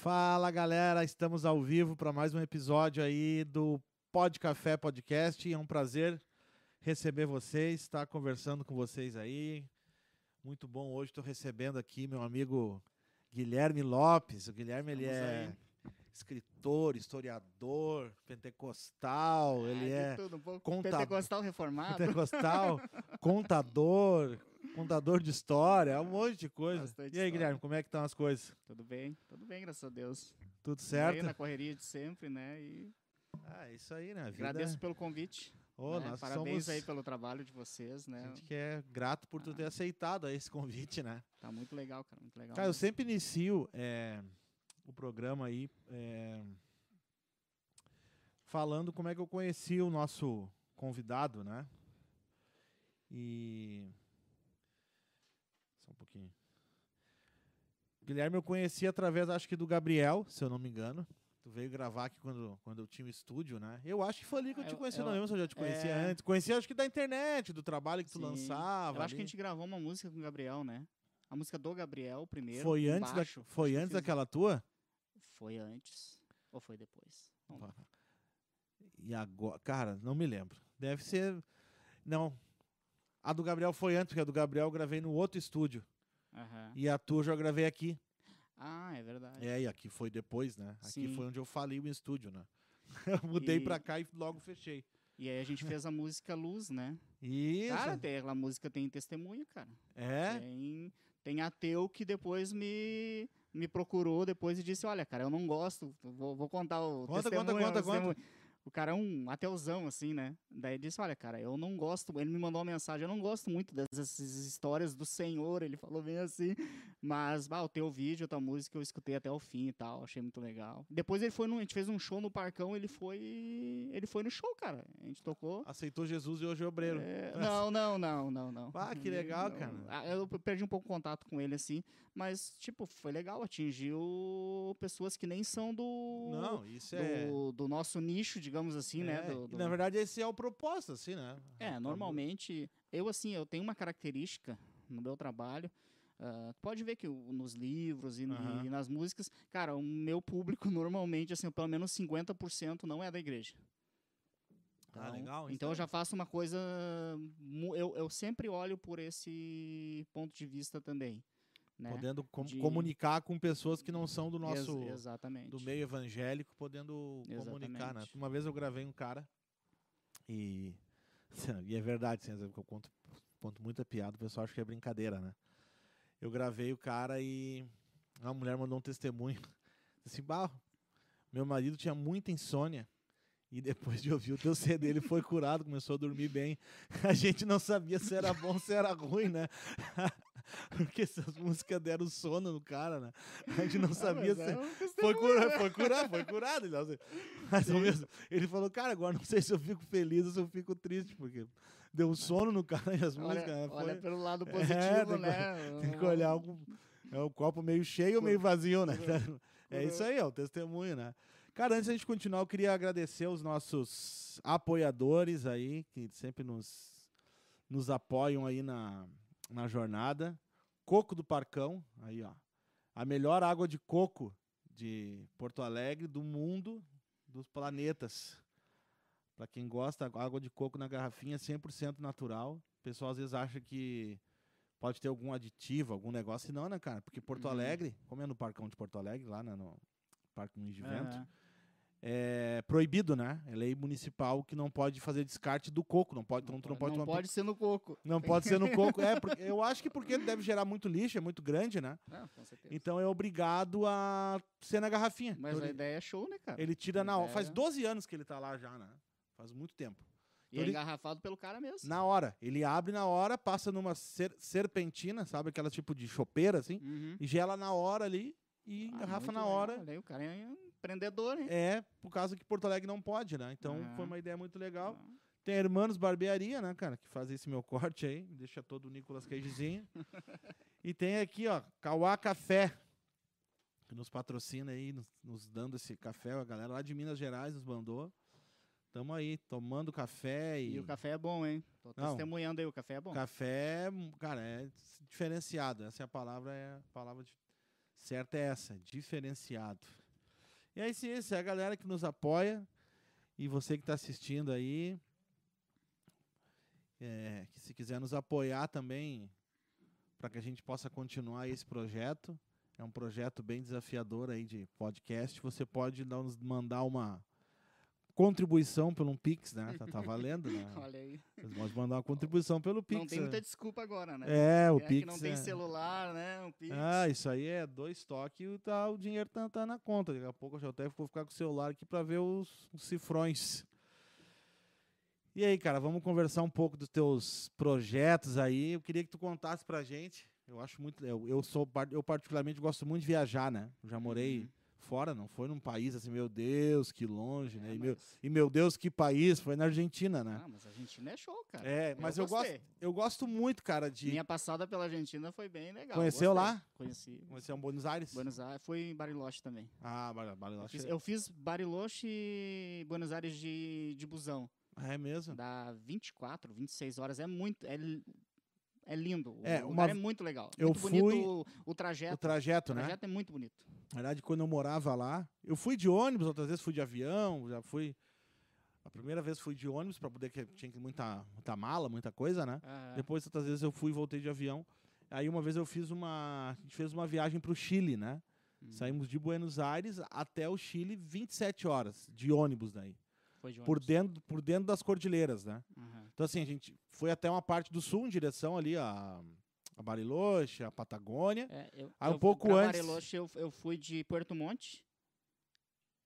Fala, galera, estamos ao vivo para mais um episódio aí do Pod Café Podcast, e é um prazer receber vocês, estar conversando com vocês aí. Muito bom, hoje estou recebendo aqui meu amigo Guilherme Lopes. O Guilherme, ele é escritor, historiador, pentecostal, ele é pentecostal reformado, pentecostal, contador de história, um monte de coisa. Bastante. E aí, Guilherme, como é que estão as coisas? Tudo bem, graças a Deus. Tudo certo? Aí na correria de sempre, né? E... isso aí, né? Vida... Agradeço pelo convite. Oh, né? Parabéns aí pelo trabalho de vocês, né? A gente que é grato por tu ter aceitado esse convite, né? Tá muito legal, cara, muito legal. Cara, mesmo. Eu sempre inicio o programa aí falando como é que eu conheci o nosso convidado, né? E... Só um pouquinho. Guilherme, eu conheci através, acho que do Gabriel, se eu não me engano. Tu veio gravar aqui quando eu tinha o estúdio, né? Eu acho que foi ali que eu te conheci, não lembro se eu já te conhecia antes. Conhecia, acho que da internet, do trabalho que tu lançava. Eu acho que a gente gravou uma música com o Gabriel, né? A música do Gabriel primeiro. Foi antes baixo, foi antes daquela tua? Foi antes. Ou foi depois? Não. E agora... Cara, não me lembro. Deve ser... Não... A do Gabriel foi antes, porque a do Gabriel eu gravei no outro estúdio. Uhum. E a tua eu já gravei aqui. Ah, é verdade. E aqui foi depois, né? Sim. Aqui foi onde eu fali o estúdio, né? Eu mudei pra cá e logo fechei. E aí a gente fez a música Luz, né? Isso. Cara, a música tem testemunho, cara. É? Tem ateu que depois me procurou depois e disse, olha, cara, eu não gosto, vou contar o testemunho. Conta. O cara é um ateuzão, assim, né? Daí ele disse, olha, cara, eu não gosto... Ele me mandou uma mensagem, eu não gosto muito dessas histórias do Senhor, ele falou bem assim. Mas, o teu vídeo, a tua música, eu escutei até o fim e tal, achei muito legal. Depois ele foi, a gente fez um show no Parcão, ele foi no show, cara. A gente tocou... Aceitou Jesus e hoje é obreiro. Não. Ah, que legal, cara. Eu perdi um pouco o contato com ele, assim, mas, tipo, foi legal, atingiu pessoas que nem são do... Não, isso do nosso nicho de digamos assim, né? E, na verdade, esse é o propósito, assim, né? Normalmente, eu tenho uma característica no meu trabalho, pode ver que nos livros e nas músicas, cara, o meu público normalmente, assim, pelo menos 50% não é da igreja. Então, legal. Então, eu já faço uma coisa, eu sempre olho por esse ponto de vista também. Né? Podendo comunicar com pessoas que não são do nosso... Exatamente. Do meio evangélico, podendo comunicar, né? Uma vez eu gravei um cara e é verdade, assim, eu conto muita piada, o pessoal acha que é brincadeira, né? Eu gravei o cara e uma mulher mandou um testemunho. Disse assim, meu marido tinha muita insônia e depois de ouvir o teu CD, ele foi curado, começou a dormir bem. A gente não sabia se era bom, se era ruim, né? Porque essas músicas deram sono no cara, né? A gente não sabia se... Foi curado. Mas mesmo, ele falou, cara, agora não sei se eu fico feliz ou se eu fico triste, porque deu sono no cara e as músicas... Olha pelo lado positivo, né? Tem que olhar o copo meio cheio ou meio vazio, né? É isso aí, o testemunho, né? Cara, antes da gente continuar, eu queria agradecer os nossos apoiadores aí, que sempre nos apoiam aí na jornada. Coco do Parcão, aí ó, a melhor água de coco de Porto Alegre, do mundo, dos planetas. Para quem gosta, água de coco na garrafinha, 100% natural. O pessoal às vezes acha que pode ter algum aditivo, algum negócio, e não, né, cara? Porque Porto Alegre, como é no Parcão de Porto Alegre, lá no Parque Luiz de Vento, é proibido, né? É lei municipal que não pode fazer descarte do coco. Não pode ser no coco. Não pode ser no coco. Eu acho que porque deve gerar muito lixo, é muito grande, né? Ah, com certeza. Então é obrigado a ser na garrafinha. Mas então, a ideia é show, né, cara? Ele tira na hora. Faz 12 anos que ele tá lá já, né? Faz muito tempo. E então é engarrafado pelo cara mesmo. Na hora. Ele abre na hora, passa numa serpentina, sabe? Aquela tipo de chopeira, assim. E gela na hora ali e engarrafa na hora. Olha aí, o cara é... empreendedor, hein? Por causa que Porto Alegre não pode, né? Então foi uma ideia muito legal. Tem a Hermanos Barbearia, né, cara? Que faz esse meu corte aí. Me deixa todo o Nicolas Cagezinho. E tem aqui, ó, Cauá Café, que nos patrocina aí, nos dando esse café. A galera lá de Minas Gerais nos mandou. Tamo aí, tomando café. E o café é bom, hein? Tô testemunhando aí, o café é bom. Café, cara, é diferenciado. Essa é a palavra certa é essa, diferenciado. E aí sim, essa é a galera que nos apoia. E você que está assistindo aí, que se quiser nos apoiar também, para que a gente possa continuar esse projeto. É um projeto bem desafiador aí de podcast. Você pode nos mandar uma contribuição pelo um Pix, né? Tá valendo, né? Olha aí. Você pode mandar uma contribuição pelo Pix. Não tem muita desculpa agora, né? É, o Pix. Que não tem celular, né? Um Pix. Ah, isso aí é dois toques e tá, o dinheiro tá na conta. Daqui a pouco eu já até vou ficar com o celular aqui para ver os cifrões. E aí, cara, vamos conversar um pouco dos teus projetos aí. Eu queria que tu contasse pra gente. Eu acho muito. Eu particularmente gosto muito de viajar, né? Eu já morei. Fora, não foi num país assim, meu Deus, que longe, né? Meu Deus, que país, foi na Argentina, né? Ah, mas a Argentina é show, cara. É, mas eu gosto muito, cara, de... Minha passada pela Argentina foi bem legal. Conheceu lá? Conheci. Conheceu em Buenos Aires? Buenos Aires, foi em Bariloche também. Ah, Bariloche. Eu fiz Bariloche e Buenos Aires de busão. É mesmo? Dá 24, 26 horas, é muito... É lindo, o lugar é muito legal. Muito bonito o trajeto. O trajeto é muito bonito. Na verdade, quando eu morava lá, eu fui de ônibus, outras vezes fui de avião, já fui... A primeira vez fui de ônibus, para poder, que tinha muita mala, muita coisa, né? Ah, depois, outras vezes, eu fui e voltei de avião. Aí, uma vez, a gente fez uma viagem para o Chile, né? Saímos de Buenos Aires até o Chile, 27 horas de ônibus daí. Por dentro das cordilheiras, né? Então, assim, a gente foi até uma parte do sul, em direção ali a Bariloche, a Patagônia. Bariloche, eu fui de Puerto Montt.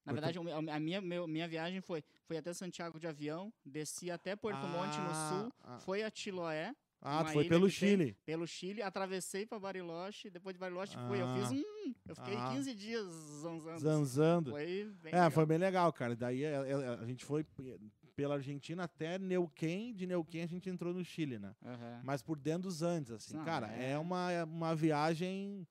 Na verdade, a minha viagem foi até Santiago de avião, desci até Puerto Montt no sul, foi a Chiloé. Ah, foi pelo Chile. Pelo Chile, atravessei para Bariloche, depois de Bariloche fui. Eu fiquei 15 dias zanzando. Foi bem legal, cara. Daí a gente foi pela Argentina até Neuquen, de Neuquen a gente entrou no Chile, né? Mas por dentro dos Andes, assim. É uma viagem...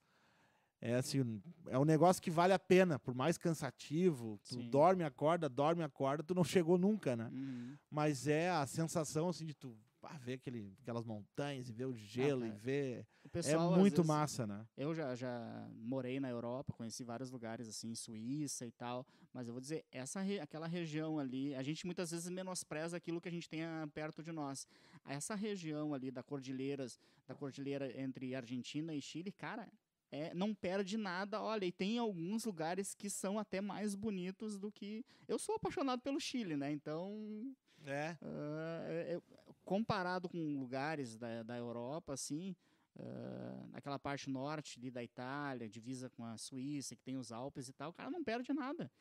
É assim, é um negócio que vale a pena, por mais cansativo, tu dorme, acorda, tu não chegou nunca, né? Mas é a sensação, assim, de tu... ver aquelas montanhas e ver o gelo e ver... Pessoal, é muito vezes, massa, né? Eu já morei na Europa, conheci vários lugares, assim, Suíça e tal, mas eu vou dizer, aquela região ali, a gente muitas vezes menospreza aquilo que a gente tem perto de nós. Essa região ali da cordilheira entre Argentina e Chile, cara... não perde nada. Olha, e tem alguns lugares que são até mais bonitos do que... Eu sou apaixonado pelo Chile, né? Então, comparado com lugares da Europa, assim, naquela parte norte ali da Itália, divisa com a Suíça, que tem os Alpes e tal, o cara não perde nada.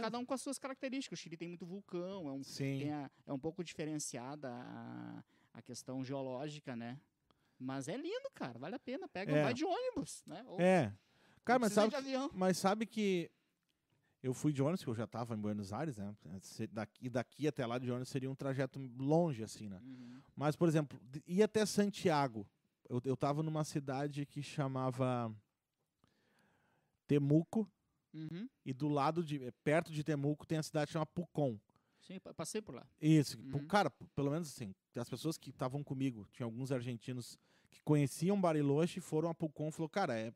Cada um com as suas características. O Chile tem muito vulcão, é um pouco diferenciada a questão geológica, né? Mas é lindo, cara. Vale a pena. Vai de ônibus, né? Cara, mas sabe que eu fui de ônibus, porque eu já estava em Buenos Aires, né? Daqui até lá de ônibus seria um trajeto longe, assim, né? Mas, por exemplo, ir até Santiago. Eu estava numa cidade que chamava Temuco. E do lado perto de Temuco, tem a cidade que chama Pucón. Sim, passei por lá. Isso. Cara, pelo menos assim, as pessoas que estavam comigo, tinha alguns argentinos que conheciam Bariloche, foram a Pucón e falaram, cara, é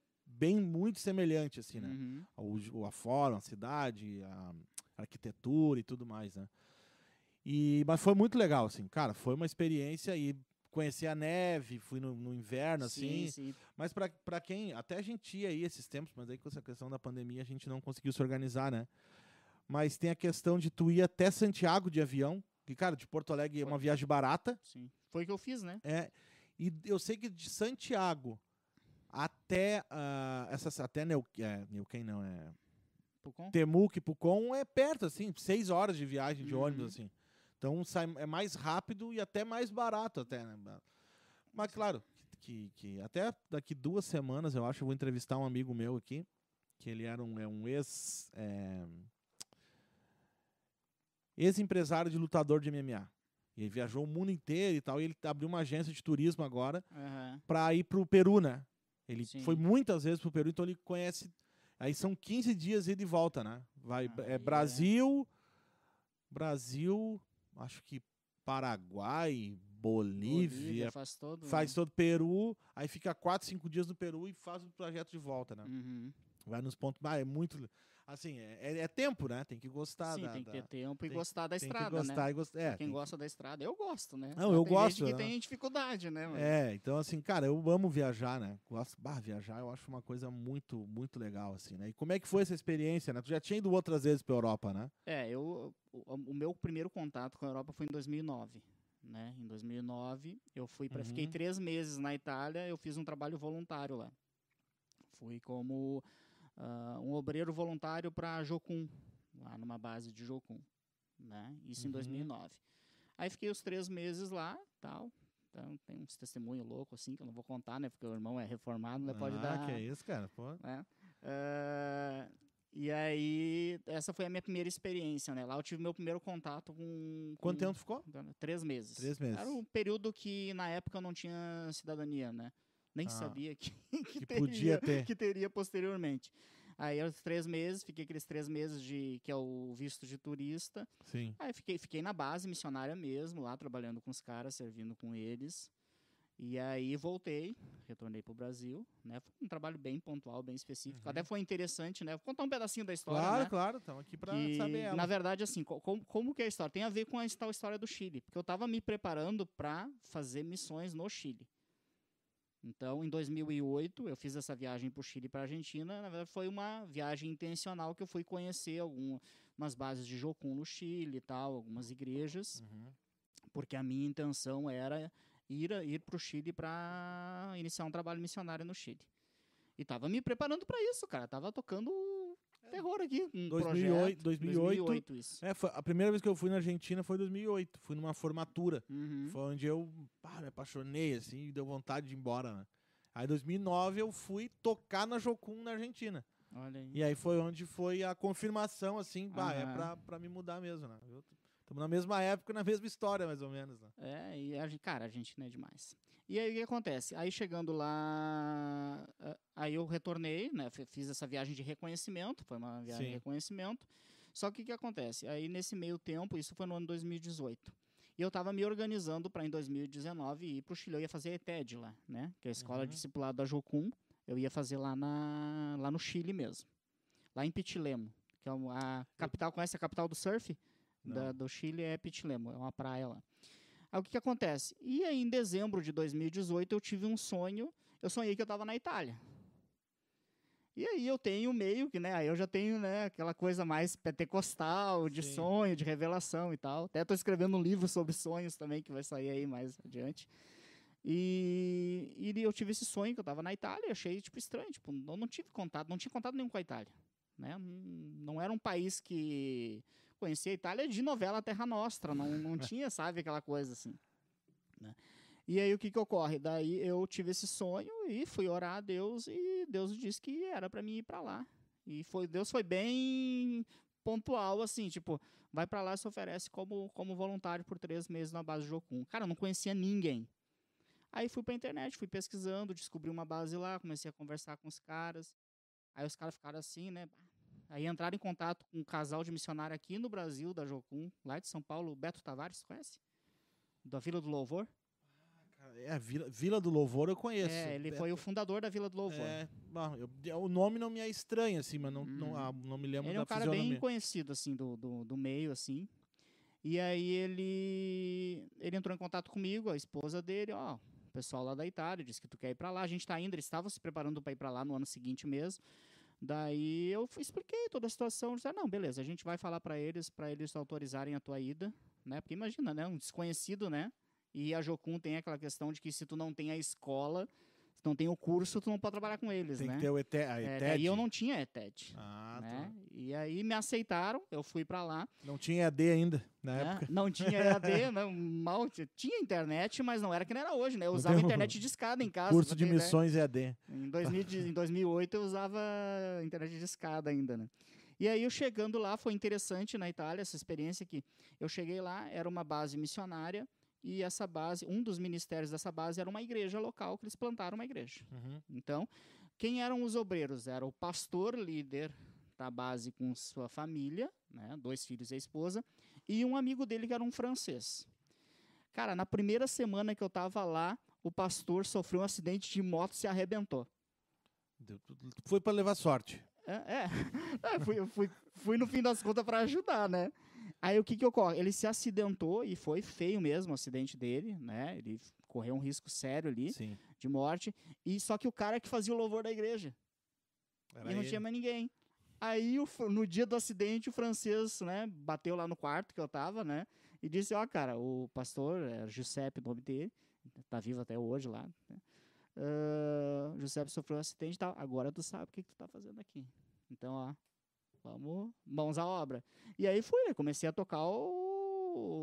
muito semelhante, assim, né? A forma, a cidade, a arquitetura e tudo mais, né? Mas foi muito legal, assim, cara, foi uma experiência e conheci a neve, fui no inverno, assim. Sim. Mas pra quem, até a gente ia aí esses tempos, mas aí com essa questão da pandemia a gente não conseguiu se organizar, né? Mas tem a questão de tu ir até Santiago de avião, que, cara, de Porto Alegre é uma viagem barata. Sim, foi o que eu fiz, né? E eu sei que de Santiago até Pucón? Temuco e Pucón é perto, assim, 6 horas de viagem de ônibus, assim. Então é mais rápido e até mais barato, até, né? Mas claro, que até daqui 2 semanas, eu acho, eu vou entrevistar um amigo meu aqui, que ele era um ex... ex-empresário de lutador de MMA. Ele viajou o mundo inteiro e tal, e ele abriu uma agência de turismo agora para ir pro Peru, né? Ele foi muitas vezes pro Peru, então ele conhece... Aí são 15 dias ida e volta, né? Brasil, acho que Paraguai, Bolívia faz todo Peru, aí fica 4, 5 dias no Peru e faz o trajeto de volta, né? Vai nos pontos... Ah, é muito... Assim, é tempo, né? Tem que gostar. Sim, tem que ter tempo e gostar da estrada, né? Tem que gostar e gostar. É, quem gosta da estrada, eu gosto, né? Não, eu gosto. Tem gente que tem dificuldade, né? Mas... É, então assim, cara, eu amo viajar, né? Gosto... Bah, viajar eu acho uma coisa muito, muito legal, assim, né? E como é que foi essa experiência, né? Tu já tinha ido outras vezes pra Europa, né? É, o meu primeiro contato com a Europa foi em 2009, né? Em 2009, eu fui pra... Uhum. Fiquei 3 meses na Itália, eu fiz um trabalho voluntário lá. Fui como... um obreiro voluntário para Jocum, lá numa base de Jocum, né? Isso em 2009. Aí fiquei os 3 meses lá, tal. Então tem uns testemunho louco assim que eu não vou contar, né? Porque o irmão é reformado, né? Pode dar. Ah, que é isso, cara? Pô. Né? E aí essa foi a minha primeira experiência, né? Lá eu tive meu primeiro contato com... Quanto tempo ficou? 3 meses. 3 meses. Era um período que na época eu não tinha cidadania, né? Nem sabia que teria posteriormente. Aí, aos 3 meses, fiquei aqueles 3 meses de que é o visto de turista. Sim. Aí, fiquei na base missionária mesmo, lá trabalhando com os caras, servindo com eles. E aí, voltei, retornei para o Brasil. Né? Foi um trabalho bem pontual, bem específico. Uhum. Até foi interessante, né? Vou contar um pedacinho da história. Claro, né? Claro. Estamos aqui para saber ela. Na verdade, assim, como que é a história? Tem a ver com a tal história do Chile. Porque eu estava me preparando para fazer missões no Chile. Então, em 2008, eu fiz essa viagem para o Chile e para a Argentina. Na verdade, foi uma viagem intencional que eu fui conhecer algumas bases de Jocum no Chile e tal, algumas igrejas, porque a minha intenção era ir para o Chile para iniciar um trabalho missionário no Chile. E estava me preparando para isso, cara. Estava tocando terror aqui. 2008, isso. Foi a primeira vez que eu fui na Argentina foi em 2008. Fui numa formatura. Foi onde eu me apaixonei, assim, e deu vontade de ir embora, né? Aí, em 2009, eu fui tocar na Jocum, na Argentina. Olha aí. E aí foi onde foi a confirmação, assim, pra me mudar mesmo, né? Estamos na mesma época, na mesma história, mais ou menos, né? É, e a Argentina é demais. E aí, o que acontece? Aí, chegando lá, aí eu retornei, né? Fiz essa viagem de reconhecimento, foi uma viagem de reconhecimento. Só que o que acontece? Aí, nesse meio tempo, isso foi no ano 2018. E eu estava me organizando para, em 2019, ir para o Chile. Eu ia fazer a ETED lá, né? Que é a Escola Discipulada da Jocum. Eu ia fazer lá no Chile mesmo. Lá em Pichilemu, que é a capital. Conhece a capital do surf? Do Chile é Pichilemu, é uma praia lá. Aí o que acontece? E aí em dezembro de 2018 eu tive um sonho, eu sonhei que eu estava na Itália. E aí eu tenho meio que, né, aí eu já tenho, né, aquela coisa mais pentecostal, de sonho, de revelação e tal. Até estou escrevendo um livro sobre sonhos também, que vai sair aí mais adiante. E eu tive esse sonho que eu estava na Itália, achei tipo estranho, tipo, eu não tinha contato nenhum com a Itália. Né? Não era um país que... Conhecia a Itália de novela Terra Nostra, não tinha, sabe, aquela coisa assim. Né? E aí o que ocorre? Daí eu tive esse sonho e fui orar a Deus e Deus disse que era para mim ir para lá. E Deus foi bem pontual, assim, tipo, vai para lá e se oferece como voluntário por 3 meses na base de Jocum. Cara, eu não conhecia ninguém. Aí fui para a internet, fui pesquisando, descobri uma base lá, comecei a conversar com os caras. Aí os caras ficaram assim, né? Aí entraram em contato com um casal de missionário aqui no Brasil, da Jocum, lá de São Paulo, o Beto Tavares, conhece? Da Vila do Louvor. A Vila do Louvor eu conheço. É, ele foi o fundador da Vila do Louvor. É, bom, o nome não me é estranho, assim, mas não me lembro da fisionomia. Ele é um cara bem conhecido, assim, do meio, assim. E aí ele entrou em contato comigo, a esposa dele, ó... O pessoal lá da Itália disse que tu quer ir pra lá. A gente tá indo, eles estavam se preparando pra ir pra lá no ano seguinte mesmo. Daí eu expliquei toda a situação. Disse, não, beleza, a gente vai falar pra eles autorizarem a tua ida, né? Porque imagina, né? Um desconhecido, né? E a Jocum tem aquela questão de que se tu não tem a escola, se não tem o curso, tu não pode trabalhar com eles, né? Tem que ter o ETED. É, e eu não tinha ETED. Ah, né? Tá. E aí me aceitaram, eu fui pra lá. Não tinha EAD ainda, na época. Não tinha EAD, né? Mal tinha internet, mas não era que não era hoje, né? Eu usava internet discada em casa. Curso de missões EAD. Em 2008 eu usava internet discada ainda, né? E aí eu chegando lá, foi interessante na Itália, essa experiência que eu cheguei lá, era uma base missionária. E essa base, um dos ministérios dessa base era uma igreja local, que eles plantaram uma igreja. Então, quem eram os obreiros? Era o pastor líder da base com sua família, né, 2 filhos e a esposa, e um amigo dele que era um francês. Cara, na primeira semana que eu estava lá, o pastor sofreu um acidente de moto e se arrebentou. Foi para levar sorte. Eu fui no fim das contas para ajudar, né? Aí o que que ocorre? Ele se acidentou e foi feio mesmo o acidente dele, né? Ele correu um risco sério ali, sim, de morte. E só que o cara que fazia o louvor da igreja. Era e não ele. Tinha mais ninguém. Aí, no dia do acidente, o francês, né, bateu lá no quarto que eu tava, né, e disse, ó, cara, o pastor, Giuseppe, o nome dele, tá vivo até hoje lá, né, Giuseppe sofreu um acidente e tal, agora tu sabe o que tu tá fazendo aqui. Então, ó, vamos, mãos à obra. E aí fui, comecei a tocar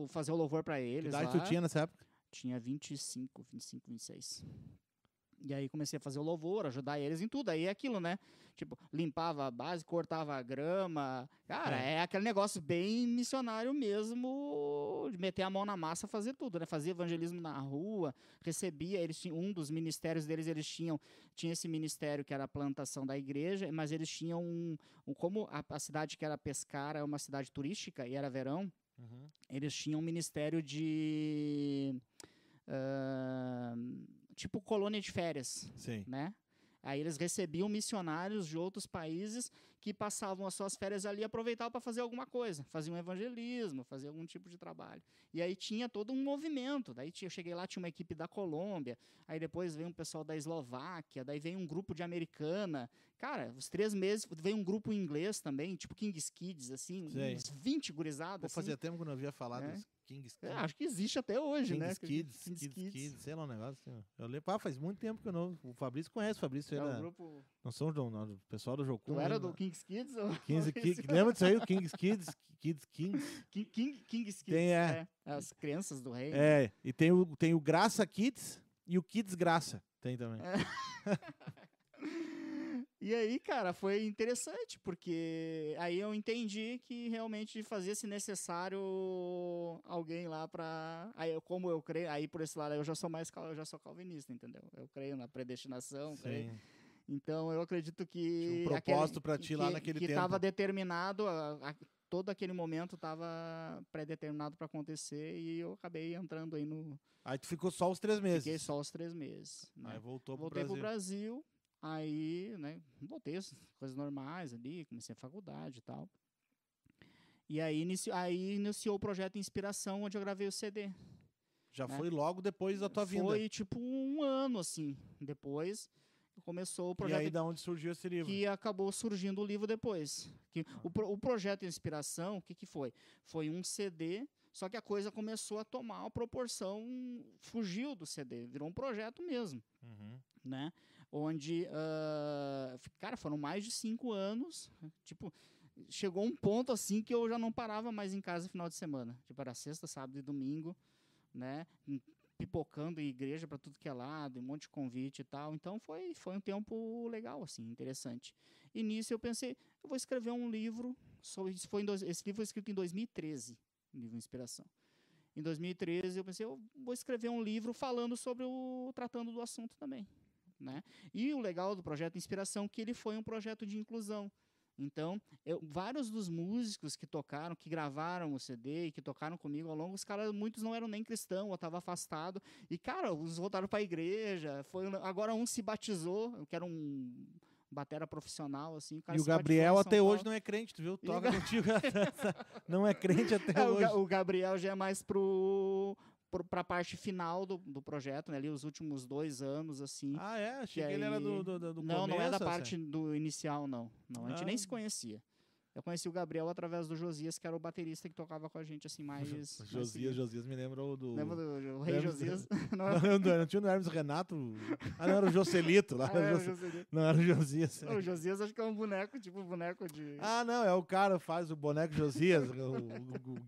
fazer o louvor pra eles. Que idade tu tinha nessa época? Tinha 25, 26. E aí comecei a fazer o louvor, ajudar eles em tudo. Aí é aquilo, né? Tipo, limpava a base, cortava a grama. Cara, é aquele negócio bem missionário mesmo, de meter a mão na massa, fazer tudo, né? Fazia evangelismo na rua, recebia. Eles tinham, um dos ministérios deles, eles tinha esse ministério que era a plantação da igreja, mas eles tinham como a cidade que era Pescara é uma cidade turística e era verão, uhum, eles tinham um ministério de... tipo colônia de férias, sim, né? Aí eles recebiam missionários de outros países que passavam as suas férias ali e aproveitavam para fazer alguma coisa, faziam evangelismo, faziam algum tipo de trabalho. E aí tinha todo um movimento. Daí eu cheguei lá, tinha uma equipe da Colômbia, aí depois veio um pessoal da Eslováquia, daí veio um grupo de americana. Cara, os 3 meses, veio um grupo em inglês também, tipo King's Kids, assim, sim, uns 20 gurizados. Pô, fazia tempo que não havia falado isso. King's Kids. Acho que existe até hoje, King's, né? King's Kids, sei lá, um negócio assim. Eu lembro, faz muito tempo que eu não... O Fabrício conhece, o Fabrício era... Grupo... Nós somos do pessoal do Jocum. Tu era do King's Kids? Ou... Lembra disso aí, o King's Kids? King's Kids. Tem, as crianças do reino. É, e tem o Graça Kids e o Kids Graça. Tem também. E aí, cara, foi interessante, porque aí eu entendi que realmente fazia-se necessário alguém lá pra... Aí, como eu creio, aí por esse lado eu já sou calvinista, entendeu? Eu creio na predestinação, creio. Então eu acredito que... Tinha um propósito para ti lá naquele tempo. Que estava determinado, todo aquele momento estava pré-determinado para acontecer e eu acabei entrando aí no... Aí tu ficou só os 3 meses? Fiquei só os 3 meses. Né? Aí voltei pro Brasil... Aí, né, voltei as coisas normais ali, comecei a faculdade e tal. E aí, iniciou o projeto Inspiração, onde eu gravei o CD. Já, né? Foi logo depois da tua vinda? Foi tipo um ano, assim, depois. Começou o projeto. E aí, da onde surgiu esse livro? Que acabou surgindo o livro depois. O projeto Inspiração, o que foi? Foi um CD, só que a coisa começou a tomar uma proporção, fugiu do CD, virou um projeto mesmo, uhum, né? Onde, cara, foram mais de 5 anos, tipo, chegou um ponto, assim, que eu já não parava mais em casa no final de semana, tipo, era sexta, sábado e domingo, né, pipocando em igreja para tudo que é lado, um monte de convite e tal, então foi um tempo legal, assim, interessante. E nisso eu pensei, eu vou escrever um livro, esse livro foi escrito em 2013, o livro Inspiração. Em 2013 eu pensei, eu vou escrever um livro falando tratando do assunto também. Né? E o legal do projeto Inspiração é que ele foi um projeto de inclusão. Então, vários dos músicos que tocaram, que gravaram o CD e que tocaram comigo ao longo, os caras, muitos não eram nem cristãos, ou estavam afastados. E, cara, uns voltaram para a igreja. Agora um se batizou, que era um batera profissional. Assim, o cara, e o Gabriel até hoje não é crente, tu viu? Toca contigo. Não é crente até hoje. O Gabriel já é mais para a parte final do projeto, né, ali os últimos 2 anos, assim. Ah, é? Achei que ele era do começo. Não, não é da parte do inicial, não. Não, a gente nem se conhecia. Eu conheci o Gabriel através do Josias, que era o baterista que tocava com a gente, assim, mais... Josias me lembra do... Lembra do Rei Josias? Não tinha o Hermes Renato? Ah, não, era o Joselito. Lá, não, era o Josias. O Josias acho que é um boneco, tipo um boneco de... Ah, não, é o cara que faz o boneco Josias.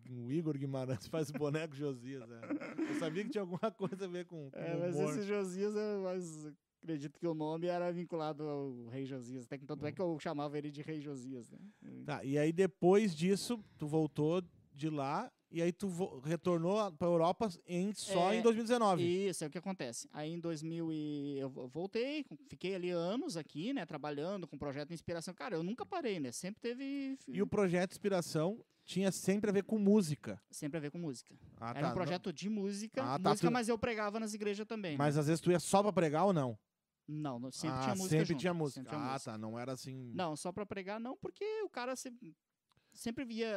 O Igor Guimarães faz o boneco Josias. É. Eu sabia que tinha alguma coisa a ver com mas humor. Esse Josias é mais... Acredito que o nome era vinculado ao Rei Josias. Até que tanto é que eu chamava ele de Rei Josias. Né? Tá, e aí depois disso, tu voltou de lá e aí tu retornou para a Europa só em 2019. Isso, é o que acontece. Aí em 2000 eu voltei, fiquei ali anos aqui, né, trabalhando com o projeto Inspiração. Cara, eu nunca parei, né? Sempre teve... E o projeto Inspiração... Tinha sempre a ver com música. Sempre a ver com música. Ah, era um projeto de música, mas eu pregava nas igrejas também. Mas às vezes tu ia só pra pregar ou não? Não, sempre tinha música sempre junto. Tinha música. Sempre tinha música. Ah, tá, não era assim... Não, só pra pregar não, porque o cara sempre via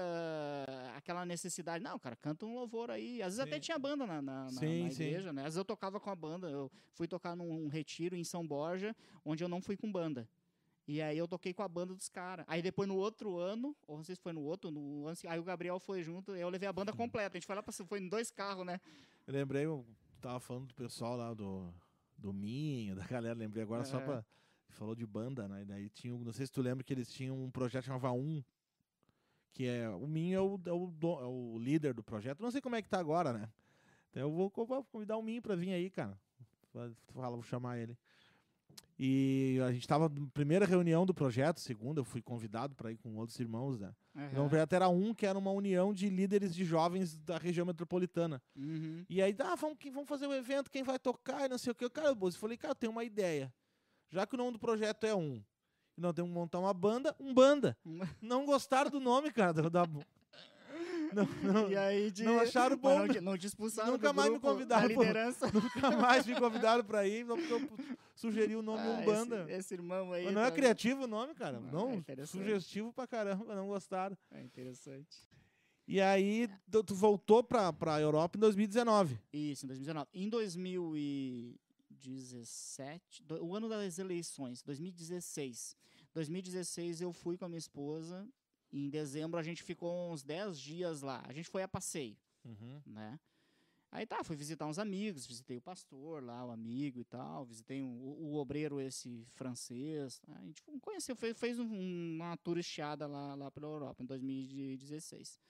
aquela necessidade. Não, cara, canta um louvor aí. Às vezes sim. Até tinha banda na igreja, sim. Né? Às vezes eu tocava com a banda. Eu fui tocar num retiro em São Borja, onde eu não fui com banda. E aí eu toquei com a banda dos caras. Aí depois no outro ano, ou não sei se foi no outro, aí o Gabriel foi junto, eu levei a banda completa. A gente foi lá, foi em 2 carros, né? Eu lembrei, eu tava falando do pessoal lá do Minho, da galera, lembrei agora só pra... Falou de banda, né? E daí tinha, não sei se tu lembra que eles tinham um projeto que chamava Um, que é... O Minho é o líder do projeto. Não sei como é que tá agora, né? Então eu vou convidar o Minho pra vir aí, cara. Vou chamar ele. E a gente tava na primeira reunião do projeto, segunda, eu fui convidado para ir com outros irmãos, né? Uhum. Então o projeto era um, que era uma união de líderes de jovens da região metropolitana. Uhum. E aí, vamos fazer o evento, quem vai tocar e não sei o que. Eu falei, cara, eu tenho uma ideia. Já que o nome do projeto é Um, e nós temos que montar uma banda, Não gostaram do nome, cara, Não, e aí não acharam bom. Não te expulsaram. Nunca mais me convidaram. Nunca mais me convidaram pra ir, porque eu sugeri o nome Umbanda. Esse irmão aí. Mas não é criativo o nome, cara. Não, sugestivo pra caramba, não gostaram. É interessante. E aí, tu voltou pra Europa em 2019. Isso, em 2019. Em 2017, o ano das eleições, 2016. 2016 eu fui com a minha esposa. Em dezembro, a gente ficou uns 10 dias lá. A gente foi a passeio, né? Aí tá, fui visitar uns amigos, visitei o pastor lá, o amigo e tal, visitei o obreiro esse francês. Tá? A gente conheceu, fez uma turisteada lá pela Europa, em 2016.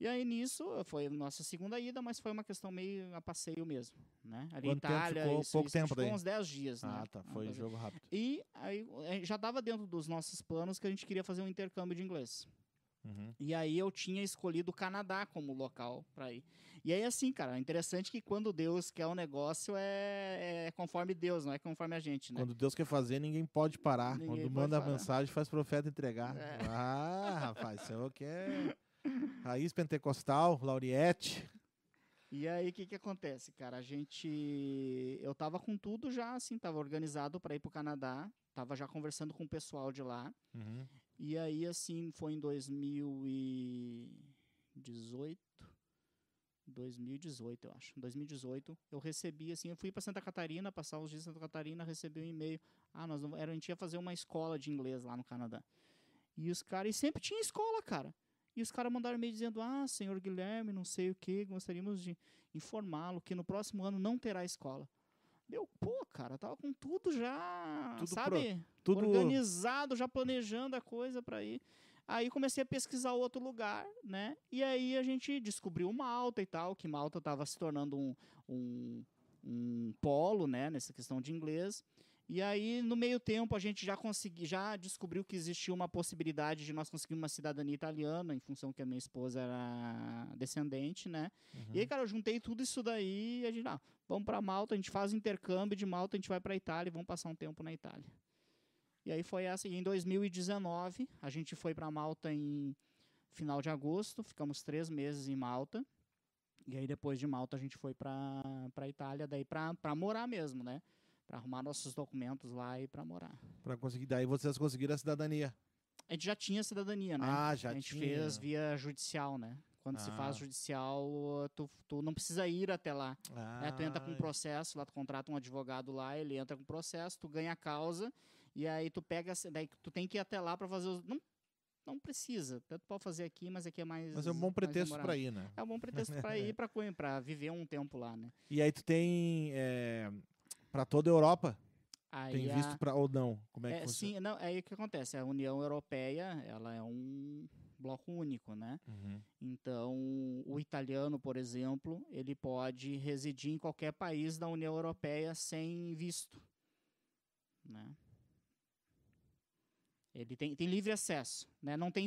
E aí, nisso, foi a nossa segunda ida, mas foi uma questão meio a passeio mesmo, né? Ali em Itália, ficou uns 10 dias, né? Ah, tá, foi um jogo rápido. E aí, já estava dentro dos nossos planos que a gente queria fazer um intercâmbio de inglês. Uhum. E aí, eu tinha escolhido o Canadá como local para ir. E aí, assim, cara, é interessante que quando Deus quer um negócio, é conforme Deus, não é conforme a gente, né? Quando Deus quer fazer, ninguém pode parar. Ninguém quando manda parar. A mensagem, faz profeta entregar. É. Ah, rapaz, você quer... Raiz Pentecostal, Lauriette. E aí, o que acontece, cara? Eu tava com tudo já, assim, tava organizado para ir pro Canadá, tava já conversando com o pessoal de lá. Uhum. E aí, assim, foi em 2018, eu recebi, assim, eu fui para Santa Catarina, passar uns dias em Santa Catarina, recebi um e-mail. A gente ia fazer uma escola de inglês lá no Canadá. E os caras, e sempre tinha escola, cara. E os caras mandaram e-mail dizendo, senhor Guilherme, não sei o que, gostaríamos de informá-lo que no próximo ano não terá escola. Meu, pô, cara, tava com tudo já, tudo sabe? Tudo organizado, já planejando a coisa pra ir. Aí comecei a pesquisar outro lugar, né? E aí a gente descobriu Malta e tal, que Malta tava se tornando um polo, né, nessa questão de inglês. E aí, no meio tempo, a gente já descobriu que existia uma possibilidade de nós conseguir uma cidadania italiana, em função que a minha esposa era descendente, né? Uhum. E aí, cara, eu juntei tudo isso daí e a gente, vamos para Malta, a gente faz intercâmbio de Malta, a gente vai para Itália e vamos passar um tempo na Itália. E aí foi essa. E em 2019, a gente foi para Malta em final de agosto, ficamos 3 meses em Malta. E aí, depois de Malta, a gente foi para Itália, daí para morar mesmo, né? Para arrumar nossos documentos lá e para morar. Para conseguir, daí vocês conseguiram a cidadania. A gente já tinha cidadania, né? Ah, já tinha. A gente fez via judicial, né? Quando se faz judicial, tu não precisa ir até lá. Né? Tu entra com um processo, lá tu contrata um advogado lá, ele entra com um processo, tu ganha a causa, e aí tu pega, daí tu tem que ir até lá para fazer os... Não precisa, tanto pode fazer aqui, mas aqui é mais... Mas é um bom pretexto para ir, né? É um bom pretexto para ir, para viver um tempo lá, né? E aí tu tem... Para toda a Europa? Aí tem visto para ou não? Como é que funciona? Sim, não, aí o que acontece? A União Europeia, ela é um bloco único, né? Uhum. Então, o italiano, por exemplo, ele pode residir em qualquer país da União Europeia sem visto, né? Ele tem livre acesso, né? Não tem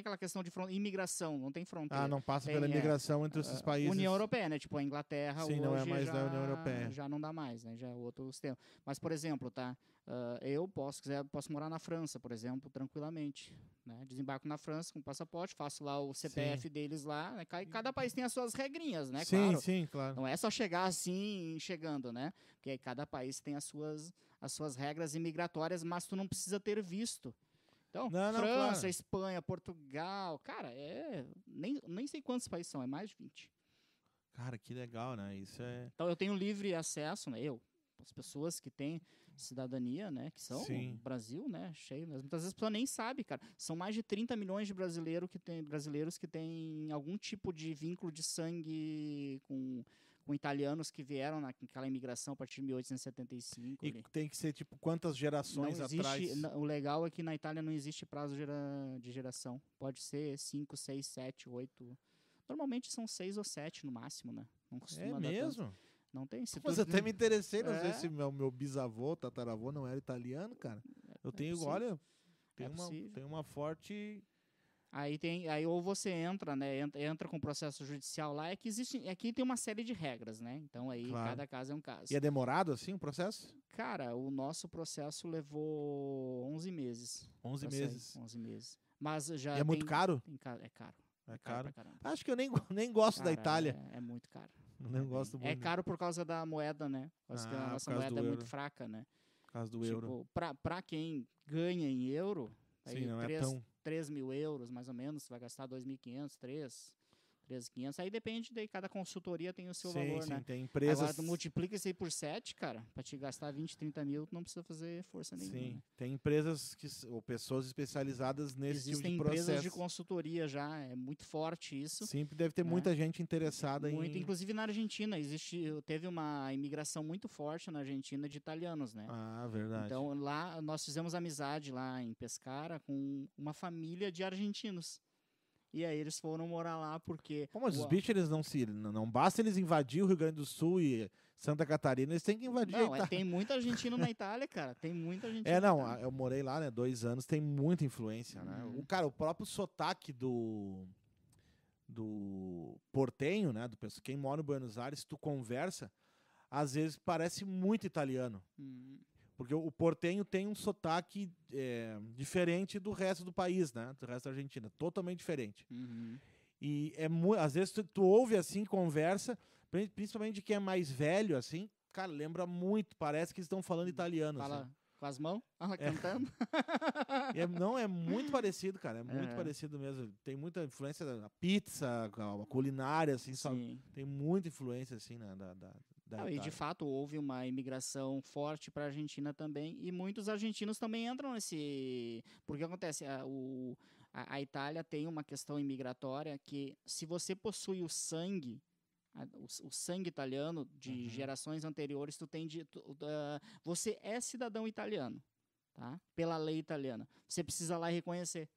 aquela questão de imigração, não tem fronteira. Ah, não passa pela imigração entre esses países. União Europeia, né? Tipo, a Inglaterra, sim, hoje não é mais da União Europeia. Já não dá mais, né? Já é outro sistema. Mas, por exemplo, tá? Eu posso morar na França, por exemplo, tranquilamente, né? Desembarco na França com passaporte, faço lá o CPF deles lá, né? Cada país tem as suas regrinhas, né? Sim, claro. Sim, claro. Não é só chegar assim, chegando, né? Porque cada país tem as suas regras imigratórias, mas tu não precisa ter visto. Então, não, França, claro. Espanha, Portugal, cara, nem sei quantos países são, é mais de 20. Cara, que legal, né? Isso é... Então eu tenho livre acesso, né? As pessoas que têm cidadania, né? Que são o Brasil, né? Cheio. Mas muitas vezes a pessoa nem sabe, cara. São mais de 30 milhões de brasileiros que têm algum tipo de vínculo de sangue com italianos que vieram naquela imigração a partir de 1875. E ali. Tem que ser, tipo, quantas gerações não atrás? Existe, o legal é que na Itália não existe prazo de geração. Pode ser 5, 6, 7, 8... Normalmente são 6 ou 7 no máximo, né? Não costuma dar mesmo? Tanto. Não tem. Mas até me interessei, não sei se meu bisavô, tataravô não era italiano, cara. Eu tenho, olha, tem uma forte... Aí ou você entra, né? Entra com o processo judicial lá, é que existe. Aqui tem uma série de regras, né? Então aí cada caso é um caso. E é demorado assim o processo? Cara, o nosso processo levou 11 meses. 11 meses. Sair, 11 meses. Mas já. E é muito caro? É caro. É caro? Acho que eu nem gosto, cara, da Itália. É muito caro. Não gosto muito. É caro por causa da moeda, né? Porque a nossa moeda é muito fraca, né? Por causa do euro. Pra quem ganha em euro, aí 3.000 euros, mais ou menos, você vai gastar 2.500, 3.500. Aí depende, daí cada consultoria tem o seu valor, né? Tem empresas... Agora, tu multiplica isso aí por 7, cara, pra te gastar 20, 30 mil, tu não precisa fazer força nenhuma. Sim, né? Tem empresas ou pessoas especializadas nesse tipo de processo. Existem empresas de consultoria já, é muito forte isso. Sim, deve ter, né? Muita gente interessada muito. Inclusive na Argentina, teve uma imigração muito forte na Argentina de italianos, né? Ah, verdade. Então lá, nós fizemos amizade lá em Pescara com uma família de argentinos. E aí eles foram morar lá porque... Pô, mas os bichos, eles não basta eles invadir o Rio Grande do Sul e Santa Catarina, eles têm que invadir a Itália. Tem muita argentino na Itália, cara. Tem muita argentina. Eu morei lá, né, 2 anos, tem muita influência, né? O próprio sotaque do portenho, né, quem mora em Buenos Aires, tu conversa, às vezes parece muito italiano. Porque o portenho tem um sotaque diferente do resto do país, né? Do resto da Argentina. Totalmente diferente. Uhum. E às vezes tu ouve assim, conversa, principalmente de quem é mais velho, assim, cara, lembra muito. Parece que eles estão falando italiano. Fala assim, com as mãos, cantando. Não, é muito parecido, cara. É muito parecido mesmo. Tem muita influência da pizza, a culinária, assim, sabe? Tem muita influência, assim, né? E de fato houve uma imigração forte para a Argentina também, e muitos argentinos também entram nesse... Porque acontece, a Itália tem uma questão imigratória que, se você possui o sangue, o sangue italiano de gerações anteriores, você é cidadão italiano, tá? Pela lei italiana. Você precisa lá reconhecer.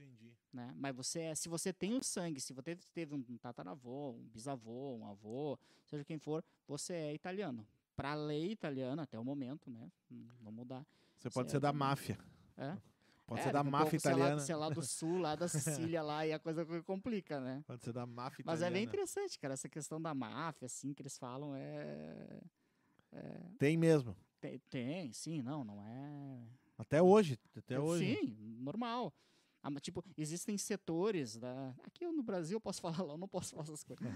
Entendi. Né? Mas se você tem o sangue, se você teve um tataravô, um bisavô, um avô, seja quem for, você é italiano. Para a lei italiana, até o momento, né? Não mudar. Você pode ser da máfia. Pode ser da máfia italiana. Sei lá do sul, lá da Sicília, lá, e a coisa complica, né? Pode ser da máfia italiana. Mas é bem interessante, cara, essa questão da máfia, assim, que eles falam, Tem mesmo. Tem, sim, não é... Até hoje. Sim, normal. Tipo, existem setores Aqui no Brasil eu posso falar, lá eu não posso falar essas coisas.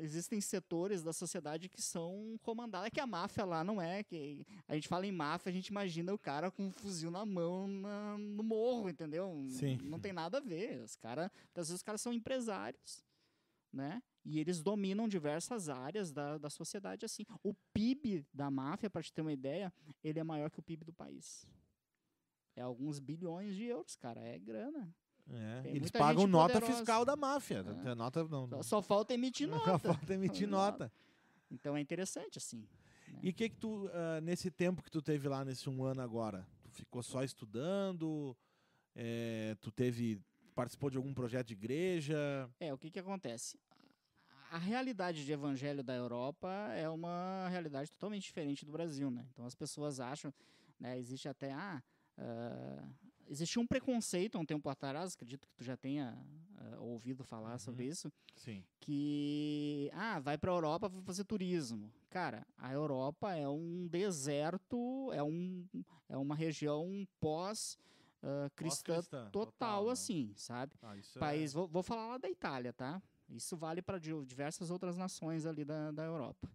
Existem setores da sociedade que são comandados. É que a máfia lá não é... Que a gente fala em máfia, a gente imagina o cara com um fuzil na mão no morro, entendeu? Sim. Não tem nada a ver. Às vezes os caras são empresários, né? E eles dominam diversas áreas da sociedade, assim. O PIB da máfia, para te ter uma ideia, ele é maior que o PIB do país. É alguns bilhões de euros, cara. É grana. Eles pagam nota fiscal da máfia. Nota, não. Só falta emitir nota. Só falta emitir nota. Então é interessante, assim. Né? E o que tu, nesse tempo que tu teve lá, nesse 1 ano agora, tu ficou só estudando? Participou de algum projeto de igreja? O que acontece? A realidade de evangelho da Europa é uma realidade totalmente diferente do Brasil, né? Então as pessoas acham, né? Existe até... Existia um preconceito há um tempo atrás, acredito que tu já tenha ouvido falar sobre isso. Sim. Que, vai pra Europa pra fazer turismo. Cara, a Europa é um deserto, é uma região pós-cristã total, assim, sabe? Vou falar lá da Itália, tá? Isso vale pra diversas outras nações ali da Europa.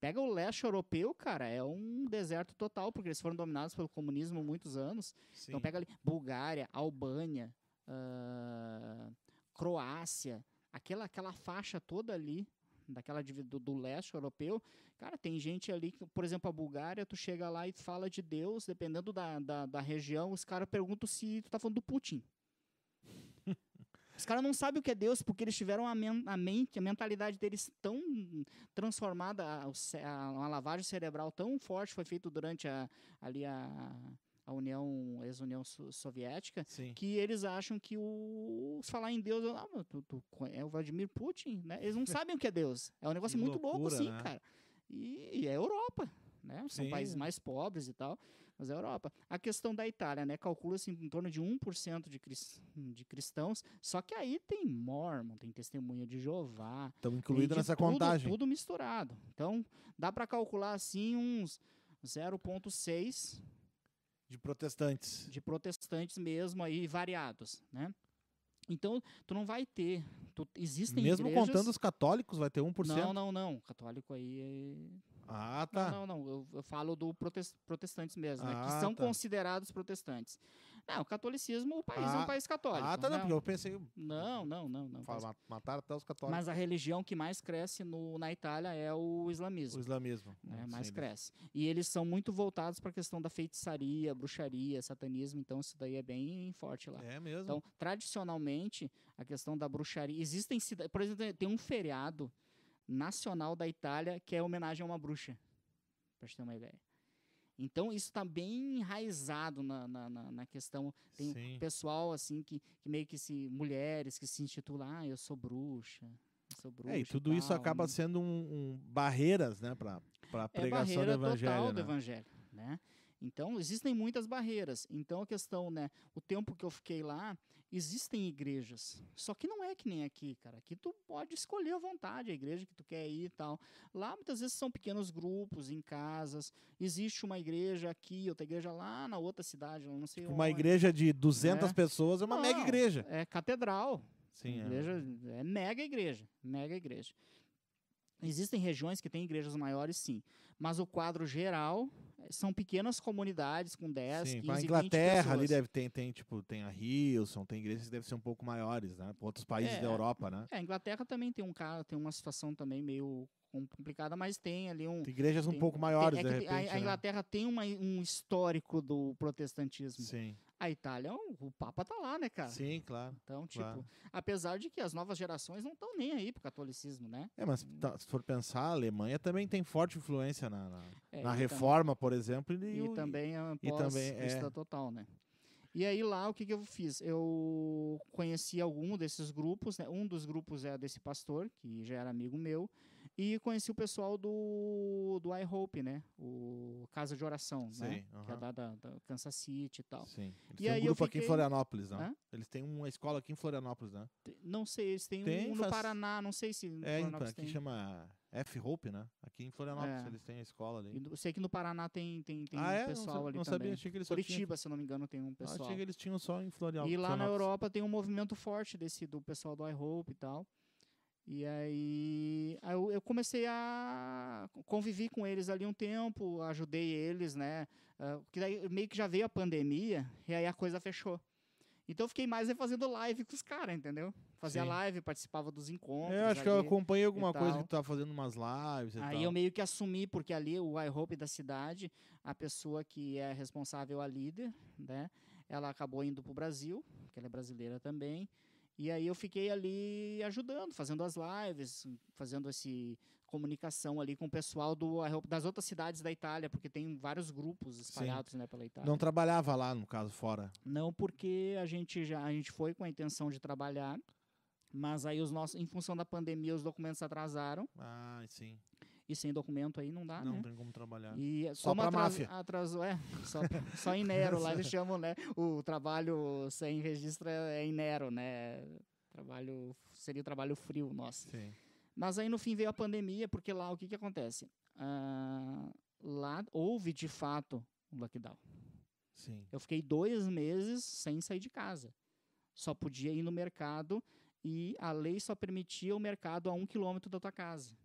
Pega o leste europeu, cara, é um deserto total, porque eles foram dominados pelo comunismo há muitos anos. Sim. Então pega ali Bulgária, Albânia, Croácia, aquela faixa toda ali, daquela do leste europeu. Cara, tem gente ali, que, por exemplo, a Bulgária, tu chega lá e fala de Deus, dependendo da região, os caras perguntam se tu tá falando do Putin. Os caras não sabem o que é Deus, porque eles tiveram a mentalidade deles tão transformada, uma lavagem cerebral tão forte, foi feito durante ex-União Soviética, Sim. que eles acham que falar em Deus, é o Vladimir Putin, né? Eles não sabem o que é Deus. É um negócio muito louco, assim, né? Cara. E é Europa. Né? São países mais pobres e tal, mas é a Europa. A questão da Itália, né? Calcula-se em torno de 1% de cristãos, só que aí tem Mormon, tem Testemunha de Jeová. Estão incluídos nessa contagem. Tudo misturado. Então, dá para calcular assim uns 0,6% de protestantes. De protestantes mesmo, aí variados, né? Então, tu não vai ter. Existem mesmo igrejas... contando os católicos, vai ter 1%? Não. Católico aí é... Ah, tá. Não. Eu falo do protestantes mesmo, né? Que são considerados protestantes. Não, o catolicismo, o país é um país católico. Ah, tá, não, porque eu pensei... Não. Mataram até os católicos. Mas a religião que mais cresce na Itália é o islamismo. O islamismo. Né? Mais cresce. E eles são muito voltados para a questão da feitiçaria, bruxaria, satanismo, então isso daí é bem forte lá. É mesmo. Então, tradicionalmente, a questão da bruxaria... Existem cidades... Por exemplo, tem um feriado... nacional da Itália, que é homenagem a uma bruxa, para gente ter uma ideia. Então, isso está bem enraizado na questão. Tem Sim. pessoal, assim, que meio que mulheres que se intitulam, eu sou bruxa, e tudo tal, isso acaba sendo barreiras, né, para a pregação do evangelho. Total, né? Do evangelho, né? Então, existem muitas barreiras. Então, a questão, né, o tempo que eu fiquei lá, existem igrejas. Só que não é que nem aqui, cara. Aqui tu pode escolher à vontade a igreja que tu quer ir e tal. Lá, muitas vezes, são pequenos grupos, em casas. Existe uma igreja aqui, outra igreja lá na outra cidade, não sei onde. Uma igreja de 200 pessoas é uma mega igreja. É catedral. Sim, é mega igreja, mega igreja. Existem regiões que têm igrejas maiores, sim. Mas o quadro geral são pequenas comunidades com 10, sim, 15, 20 pessoas. A Inglaterra ali deve ter, tem a Hilson, tem igrejas que devem ser um pouco maiores, né? Outros países da Europa, né? A Inglaterra também tem uma situação também meio complicada, mas tem ali um... Tem igrejas um pouco maiores, de repente. A Inglaterra tem um histórico do protestantismo. Sim. A Itália, o Papa tá lá, né, cara? Sim, claro. Então, claro. Apesar de que as novas gerações não estão nem aí pro catolicismo, né? Mas se for pensar, a Alemanha também tem forte influência na reforma, por exemplo. E também a pós-cristã total, né? E aí lá, o que eu fiz? Eu conheci algum desses grupos, né? Um dos grupos é desse pastor, que já era amigo meu, e conheci o pessoal do IHOP, né? O Casa de Oração, Sim, né? Que é da Kansas City e tal. Sim. Eles têm um grupo aqui em Florianópolis, né? Eles têm uma escola aqui em Florianópolis, né? Não sei, eles têm no Paraná, não sei se... Aqui tem. Chama... IHOP, né? Aqui em Florianópolis eles têm a escola ali. Eu sei que no Paraná tem um pessoal ali também. Não sabia, achei que eles Curitiba, se não me engano, tem um pessoal. Achei que eles tinham só em Florianópolis. E lá na Europa tem um movimento forte do pessoal do IHOP e tal. E aí eu comecei a conviver com eles ali um tempo, ajudei eles, né? Porque daí meio que já veio a pandemia e aí a coisa fechou. Então eu fiquei mais fazendo live com os caras, entendeu? Fazia Sim. live, participava dos encontros. Eu acho que eu acompanhei alguma coisa que tu tava fazendo umas lives e tal. Aí eu meio que assumi, porque ali o IHOP da cidade, a pessoa que é responsável, a líder, né? Ela acabou indo pro Brasil, porque ela é brasileira também. E aí eu fiquei ali ajudando, fazendo as lives, fazendo essa comunicação ali com o pessoal das outras cidades da Itália, porque tem vários grupos espalhados, né, pela Itália. Não trabalhava lá, no caso, fora? Não, porque a gente foi com a intenção de trabalhar, mas aí em função da pandemia, os documentos atrasaram. Ah, sim. E sem documento aí não dá, não, né? Não tem como trabalhar. E só pra máfia. Só em Nero, lá eles chamam, né? O trabalho sem registro é em Nero, né? Seria trabalho frio nosso. Sim. Mas aí no fim veio a pandemia, porque lá o que acontece? Lá houve de fato um lockdown. Sim. Eu fiquei 2 meses sem sair de casa. Só podia ir no mercado e a lei só permitia o mercado a 1 quilômetro da tua casa.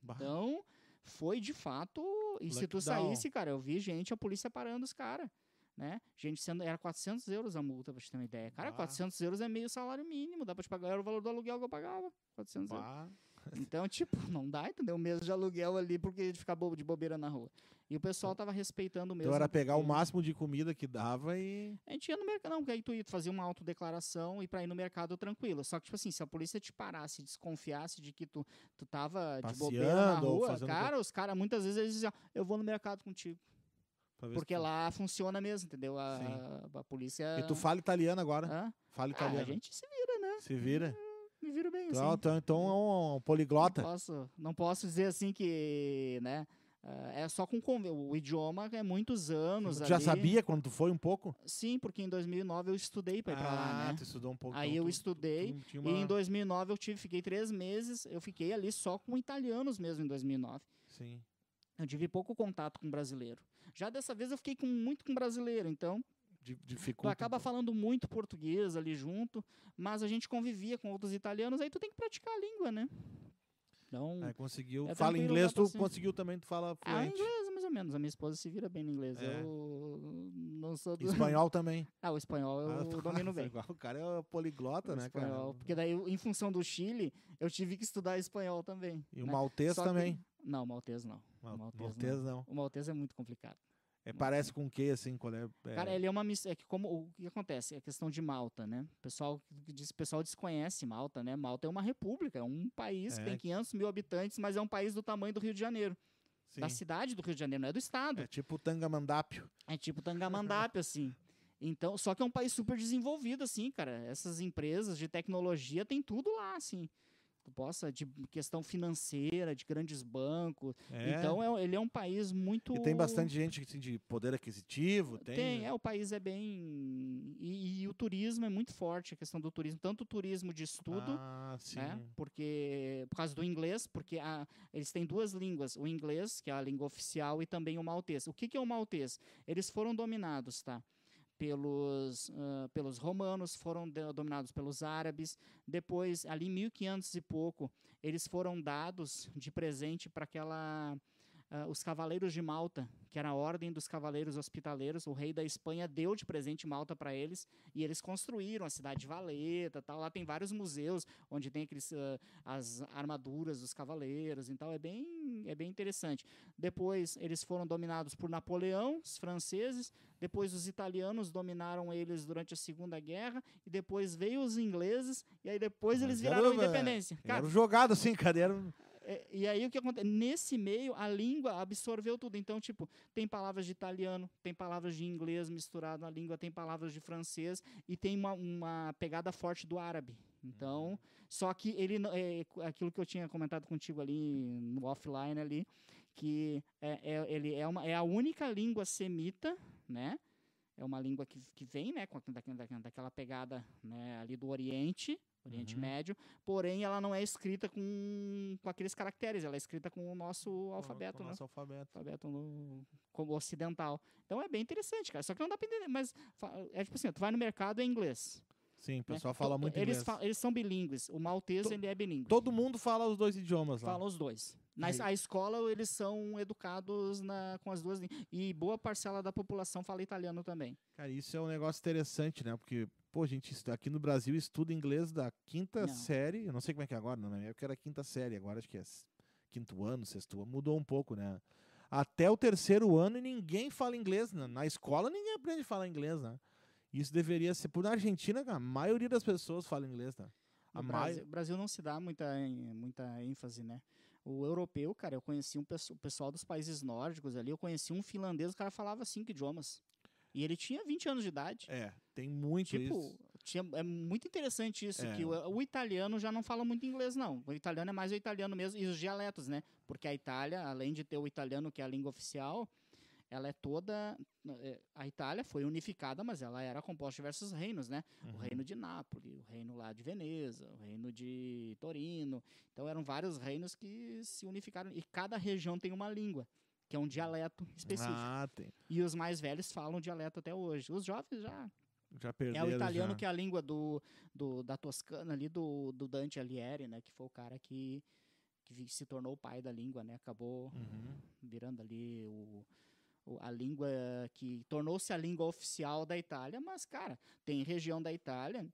Bah. Então, foi de fato... E lockdown. Se tu saísse, cara, eu vi gente, a polícia parando os caras. Né? Gente sendo, era 400 euros a multa, pra te ter uma ideia. Cara, bah. 400 euros é meio salário mínimo, dá pra te pagar, era o valor do aluguel que eu pagava, 400 euros. Então, tipo, não dá, entendeu? O mês de aluguel ali, porque de ficar de bobeira na rua. E o pessoal tava respeitando o mesmo. Então era pegar o máximo de comida que dava e... A gente ia no mercado, não, porque aí tu ia fazer uma autodeclaração e pra ir no mercado tranquilo. Só que, tipo assim, se a polícia te parasse, desconfiasse de que tu tava passeando, de bobeira na rua, cara, os caras muitas vezes eles diziam, eu vou no mercado contigo. Porque lá funciona mesmo, entendeu? A polícia... E tu fala italiano agora? Hã? Fala italiano. A gente se vira, né? Se vira. Me viro bem, então, assim. Então é um poliglota. Não posso dizer assim que... né? É só com o idioma é muitos anos. Tu já sabia quando tu foi um pouco? Sim, porque em 2009 eu estudei para ir para lá, né? Tu estudou um pouco. Aí então, eu estudei e em 2009 fiquei 3 meses, eu fiquei ali só com italianos mesmo em 2009. Sim. Eu tive pouco contato com brasileiro. Já dessa vez eu fiquei muito com brasileiro, então... Tu acaba falando muito português ali junto, mas a gente convivia com outros italianos, aí tu tem que praticar a língua, né? Então... conseguiu. Fala inglês, tu conseguiu também, tu fala fluente. Inglês, mais ou menos. A minha esposa se vira bem no inglês. É. Eu não sou... Espanhol também. O espanhol eu domino bem. O cara é poliglota, né, cara? Porque daí, em função do Chile, eu tive que estudar espanhol também. E o maltês também. Não, o maltês não. O maltês é muito complicado. Parece com o quê, assim? Qual é... Cara, ele é uma mistura. O que acontece? É a questão de Malta, né? O pessoal desconhece Malta, né? Malta é uma república, é um país que tem 500 mil habitantes, mas é um país do tamanho do Rio de Janeiro. Sim. Da cidade do Rio de Janeiro, não é do estado. É tipo Tangamandápio. Assim. Então, só que é um país super desenvolvido, assim, cara. Essas empresas de tecnologia tem tudo lá, assim. De questão financeira, de grandes bancos. Então, ele é um país muito... E tem bastante gente assim, de poder aquisitivo. Tem, né? O país é bem... E o turismo é muito forte, a questão do turismo. Tanto o turismo de estudo, né? Por causa do inglês, porque eles têm 2 línguas. O inglês, que é a língua oficial, e também o maltês. O que é o maltês? Eles foram dominados, tá? Pelos romanos, foram dominados pelos árabes. Depois, ali em 1500 e pouco, eles foram dados de presente para os Cavaleiros de Malta, que era a ordem dos Cavaleiros Hospitaleiros. O rei da Espanha deu de presente Malta para eles e eles construíram a cidade de Valeta. Tal. Lá tem vários museus onde tem as armaduras dos cavaleiros. Então, é bem interessante. Depois, eles foram dominados por Napoleão, os franceses. Depois, os italianos dominaram eles durante a Segunda Guerra. E depois veio os ingleses. E aí, depois, eles viraram independência. Era jogado assim, cara. E aí, o que acontece? Nesse meio, a língua absorveu tudo. Então, tipo, tem palavras de italiano, tem palavras de inglês misturado na língua, tem palavras de francês e tem uma pegada forte do árabe. Então, só que ele... aquilo que eu tinha comentado contigo ali, no offline ali, que ele é a única língua semita, né? É uma língua que vem, né, daquela pegada, né, ali do Oriente Médio, porém ela não é escrita com aqueles caracteres, ela é escrita com o nosso alfabeto, né? Alfabeto como ocidental. Então é bem interessante, cara. Só que não dá pra entender, mas é tipo assim, tu vai no mercado em inglês. Sim, o pessoal fala muito inglês. Eles são bilíngues. O maltês, ele é bilíngue. Todo mundo fala os 2 idiomas lá. Fala os 2. A escola, eles são educados com as 2 línguas. E boa parcela da população fala italiano também. Cara, isso é um negócio interessante, né? Porque, pô, a gente aqui no Brasil estuda inglês da 5ª série. Eu não sei como é que é agora, na época era 5ª série. Agora acho que é 5º ano, 6º ano. Mudou um pouco, né? Até o 3º ano e ninguém fala inglês. Né? Na escola ninguém aprende a falar inglês, né? Isso deveria ser... Por na Argentina, a maioria das pessoas fala inglês, tá? O Brasil não se dá muita ênfase, né? O europeu, cara, eu conheci o pessoal dos países nórdicos ali, eu conheci um finlandês, o cara falava 5 idiomas. E ele tinha 20 anos de idade. Tem muito tipo, isso. é muito interessante isso, que o italiano já não fala muito inglês, não. O italiano é mais o italiano mesmo, e os dialetos, né? Porque a Itália, além de ter o italiano, que é a língua oficial, ela é toda... A Itália foi unificada, mas ela era composta de diversos reinos, né? Uhum. O reino de Nápoles, o reino lá de Veneza, o reino de Torino. Então, eram vários reinos que se unificaram. E cada região tem uma língua, que é um dialeto específico. Ah, tem. E os mais velhos falam dialeto até hoje. Os jovens já perderam. É o italiano já, que é a língua da Toscana, ali do Dante Alighieri, né? Que foi o cara que se tornou o pai da língua, né? Acabou virando ali a língua que tornou-se a língua oficial da Itália, mas, cara, tem região da Itália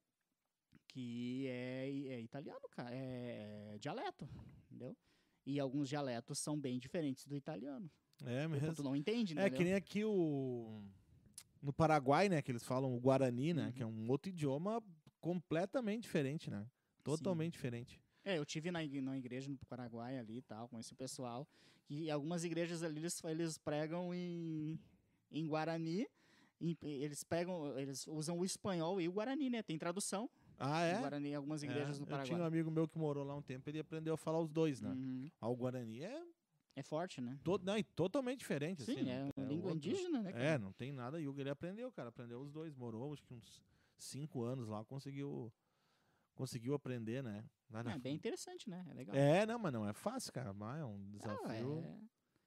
que é italiano, cara, é dialeto, entendeu? E alguns dialetos são bem diferentes do italiano. É mesmo. Então, tu não entende, né? É, que nem aqui no Paraguai, né, que eles falam o Guarani, né, que é um outro idioma completamente diferente, né? Totalmente diferente. É, eu tive na igreja no Paraguai ali e tal, conheci o pessoal. E algumas igrejas ali, eles pregam em Guarani. Eles usam o espanhol e o Guarani, né? Tem tradução. Ah, é? Guarani em algumas igrejas no Paraguai. Eu tinha um amigo meu que morou lá um tempo, ele aprendeu a falar os dois, né? Uhum. O Guarani é forte, né? E totalmente diferente, assim. Sim, é uma língua indígena, né? Cara? É, não tem nada. E o ele aprendeu, cara. Aprendeu os dois. Morou, acho que uns 5 anos lá, conseguiu aprender, né? É bem interessante, né? É legal. É, não, mas não é fácil, cara. Mas é um desafio.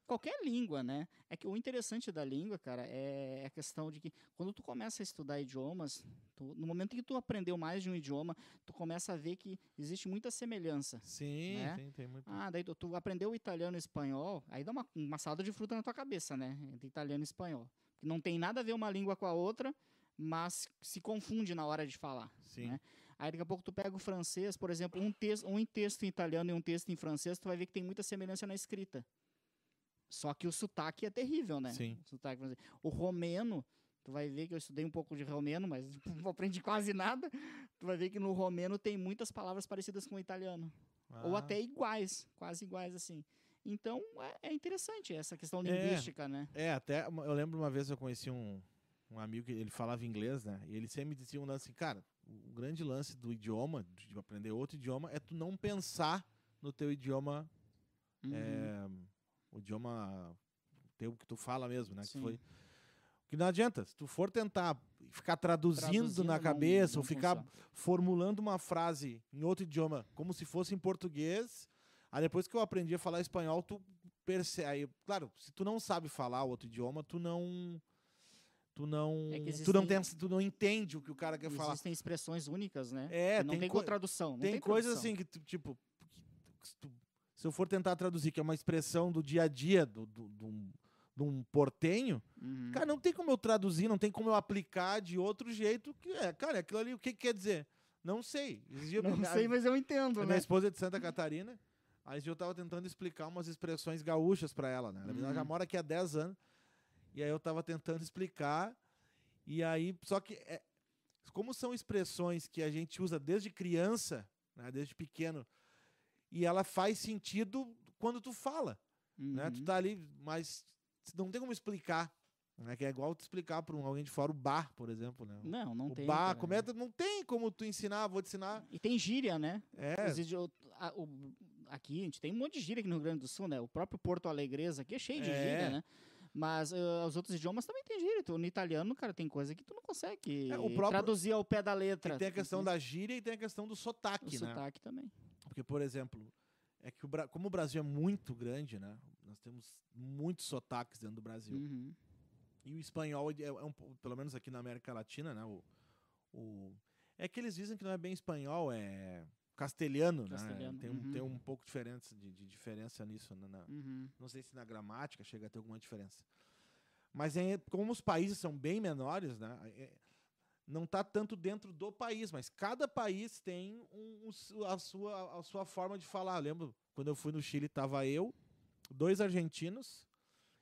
Qualquer língua, né? É que o interessante da língua, cara, é a questão de que quando tu começa a estudar idiomas, no momento que tu aprendeu mais de um idioma, tu começa a ver que existe muita semelhança. Sim, né? tem muito. Ah, daí tu aprendeu o italiano e o espanhol, aí dá uma salada de fruta na tua cabeça, né? Entre italiano e espanhol. Porque não tem nada a ver uma língua com a outra, mas se confunde na hora de falar. Sim. Né? Aí daqui a pouco tu pega o francês, por exemplo, um texto em italiano e um texto em francês, tu vai ver que tem muita semelhança na escrita. Só que o sotaque é terrível, né? Sim. O sotaque francês. O romeno, tu vai ver que eu estudei um pouco de romeno, mas não aprendi quase nada. Tu vai ver que no romeno tem muitas palavras parecidas com o italiano. Ah. Ou até iguais, quase iguais assim. Então é interessante essa questão linguística, né? É, até eu lembro uma vez eu conheci um amigo que ele falava inglês, né? E ele sempre dizia um lance assim, cara, o grande lance do idioma, de aprender outro idioma, é tu não pensar no teu idioma, o idioma teu que tu fala mesmo, né? Que foi... Que não adianta, se tu for tentar ficar traduzindo na cabeça, ou ficar formulando uma frase em outro idioma, como se fosse em português, aí depois que eu aprendi a falar espanhol, tu percebe... Aí, claro, se tu não sabe falar outro idioma, tu não entende o que o cara quer falar. Existem expressões únicas, né? É, não tem tradução. Não tem coisa tradução. Assim que, tipo, se eu for tentar traduzir, que é uma expressão do dia a dia de um portenho, cara, não tem como eu traduzir, não tem como eu aplicar de outro jeito. Cara, aquilo ali, o que quer dizer? Não sei. Mas eu entendo, né? Minha esposa é de Santa Catarina, aí eu tava tentando explicar umas expressões gaúchas para ela, né? Ela já mora aqui há 10 anos. E aí eu tava tentando explicar, e aí, só que, como são expressões que a gente usa desde criança, né, desde pequeno, e ela faz sentido quando tu fala, né, tu tá ali, mas não tem como explicar, né, que é igual tu explicar para alguém de fora o bar, por exemplo, né. Não tem. O bar, não tem como tu ensinar, vou te ensinar. E tem gíria, né? É. Aqui, a gente tem um monte de gíria aqui no Rio Grande do Sul, né, o próprio Porto Alegreza aqui é cheio de gíria, né. Mas os outros idiomas também tem gíria. No italiano, cara, tem coisa que tu não consegue traduzir ao pé da letra. E tem a questão da gíria e tem a questão do sotaque, né? Sotaque também. Porque, por exemplo, como o Brasil é muito grande, né? Nós temos muitos sotaques dentro do Brasil. Uhum. E o espanhol, pelo menos aqui na América Latina, né? É que eles dizem que não é bem espanhol, é... Castelhano, né? Tem um pouco de diferença nisso. Não sei se na gramática chega a ter alguma diferença. Mas como os países são bem menores, né? Não está tanto dentro do país, mas cada país tem a sua forma de falar. Eu lembro, quando eu fui no Chile, estava eu, 2 argentinos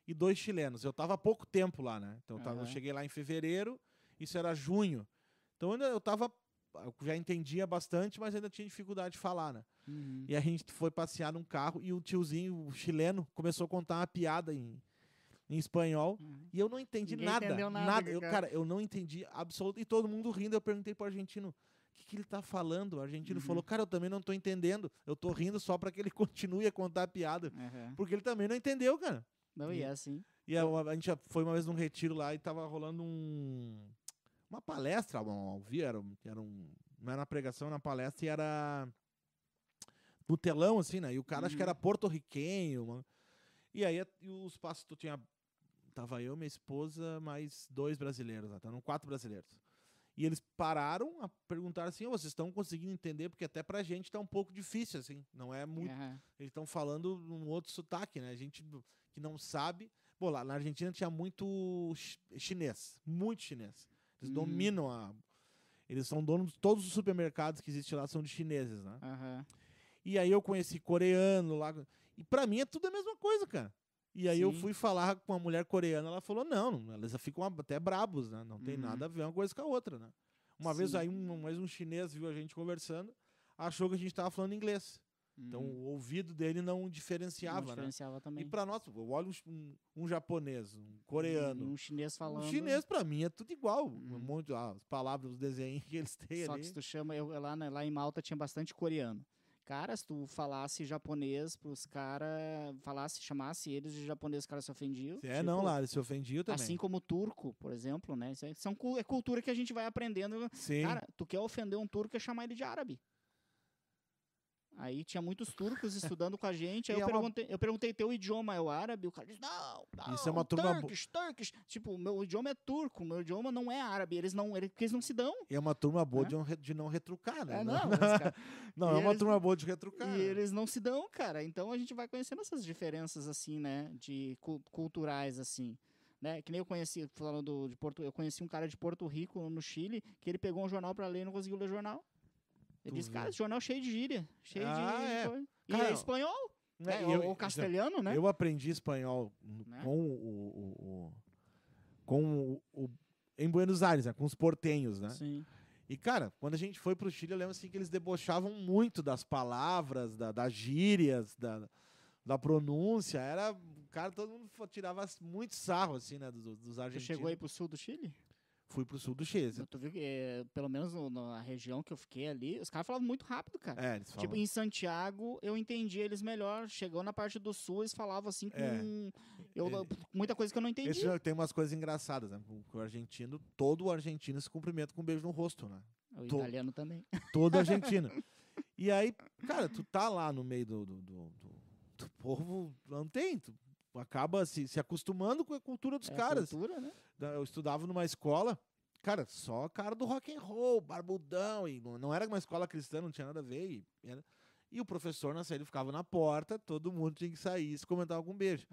e 2 chilenos. Eu estava há pouco tempo lá, né? Então eu cheguei lá em fevereiro, isso era junho. Então eu estava... Eu já entendia bastante, mas ainda tinha dificuldade de falar, né? E a gente foi passear num carro e o tiozinho, o chileno, começou a contar uma piada em em espanhol, e eu não entendi nada. Eu não entendi absoluto. E todo mundo rindo, eu perguntei pro argentino, o que ele tá falando? O argentino falou, cara, eu também não tô entendendo. Eu tô rindo só para que ele continue a contar a piada. Porque ele também não entendeu, cara. Não, e é assim. E a gente já foi uma vez num retiro lá e tava rolando uma palestra, não era uma pregação, era uma palestra, e era no telão, assim, né? E o cara acho que era porto-riquenho, mano. E aí os pastores tava eu, minha esposa, mais 2 brasileiros, né? Estavam 4 brasileiros. E eles pararam a perguntar assim, vocês estão conseguindo entender? Porque até pra gente tá um pouco difícil, assim. Não é muito... Eles estão falando um outro sotaque, né? A gente que não sabe... Pô, lá na Argentina tinha muito chinês. Muito chinês. Eles dominam Eles são donos de todos os supermercados que existem lá, são de chineses, né? E aí eu conheci coreano lá. E pra mim é tudo a mesma coisa, cara. E aí eu fui falar com uma mulher coreana, ela falou, não, eles ficam até brabos, né? Não tem nada a ver uma coisa com a outra, né? Uma vez aí, um chinês viu a gente conversando, achou que a gente tava falando inglês. Então o ouvido dele não diferenciava, né? Também. E pra nós, eu olho um japonês, um coreano... Um chinês falando... Um chinês pra mim é tudo igual. Um monte de as palavras, os desenhos que eles têm. Só ali. Que se tu chama... Lá em Malta tinha bastante coreano. Cara, se tu falasse japonês pros caras, chamasse eles de japonês, os caras se ofendiam. Eles se ofendiam também. Assim como o turco, por exemplo, né? Isso é cultura que a gente vai aprendendo. Sim. Cara, tu quer ofender um turco, é chamar ele de árabe. Aí tinha muitos turcos estudando com a gente, aí eu perguntei, teu idioma é o árabe? O cara disse, não, isso é uma turma... Turkish. Tipo, meu idioma é turco, meu idioma não é árabe, porque eles não se dão. E é uma turma boa de não retrucar, né? Uma turma boa de retrucar. E eles não se dão, cara, então a gente vai conhecendo essas diferenças, assim, né, de culturais, assim, né, que nem eu conheci, eu conheci um cara de Porto Rico, no Chile, que ele pegou um jornal pra ler e não conseguiu ler o jornal. Ele diz, cara, esse jornal cheio de gíria. Cheio de gíria. E cara, é espanhol. Né? Ou castelhano, né? Eu aprendi espanhol em Buenos Aires, né? Com os portenhos, né? Sim. E, cara, quando a gente foi pro Chile, eu lembro assim, que eles debochavam muito das palavras, das gírias, da pronúncia. Era... Cara, todo mundo tirava muito sarro, assim, né? Dos argentinos. Você chegou aí pro sul do Chile? Fui pro sul do Chile. Tu viu que, pelo menos na região que eu fiquei ali, os caras falavam muito rápido, cara. Eles falavam. Tipo, em Santiago, eu entendi eles melhor. Chegou na parte do sul, eles falavam assim com... muita coisa que eu não entendi. Tem umas coisas engraçadas, né? Todo argentino se cumprimenta com um beijo no rosto, né? O italiano também. Todo argentino. E aí, cara, tu tá lá no meio do povo, não tem... acaba se acostumando com a cultura dos caras. Cultura, né? Eu estudava numa escola, cara, só cara do rock and roll, barbudão, e não era uma escola cristã, não tinha nada a ver. E o professor na saída ficava na porta, todo mundo tinha que sair e se comentava com um beijo.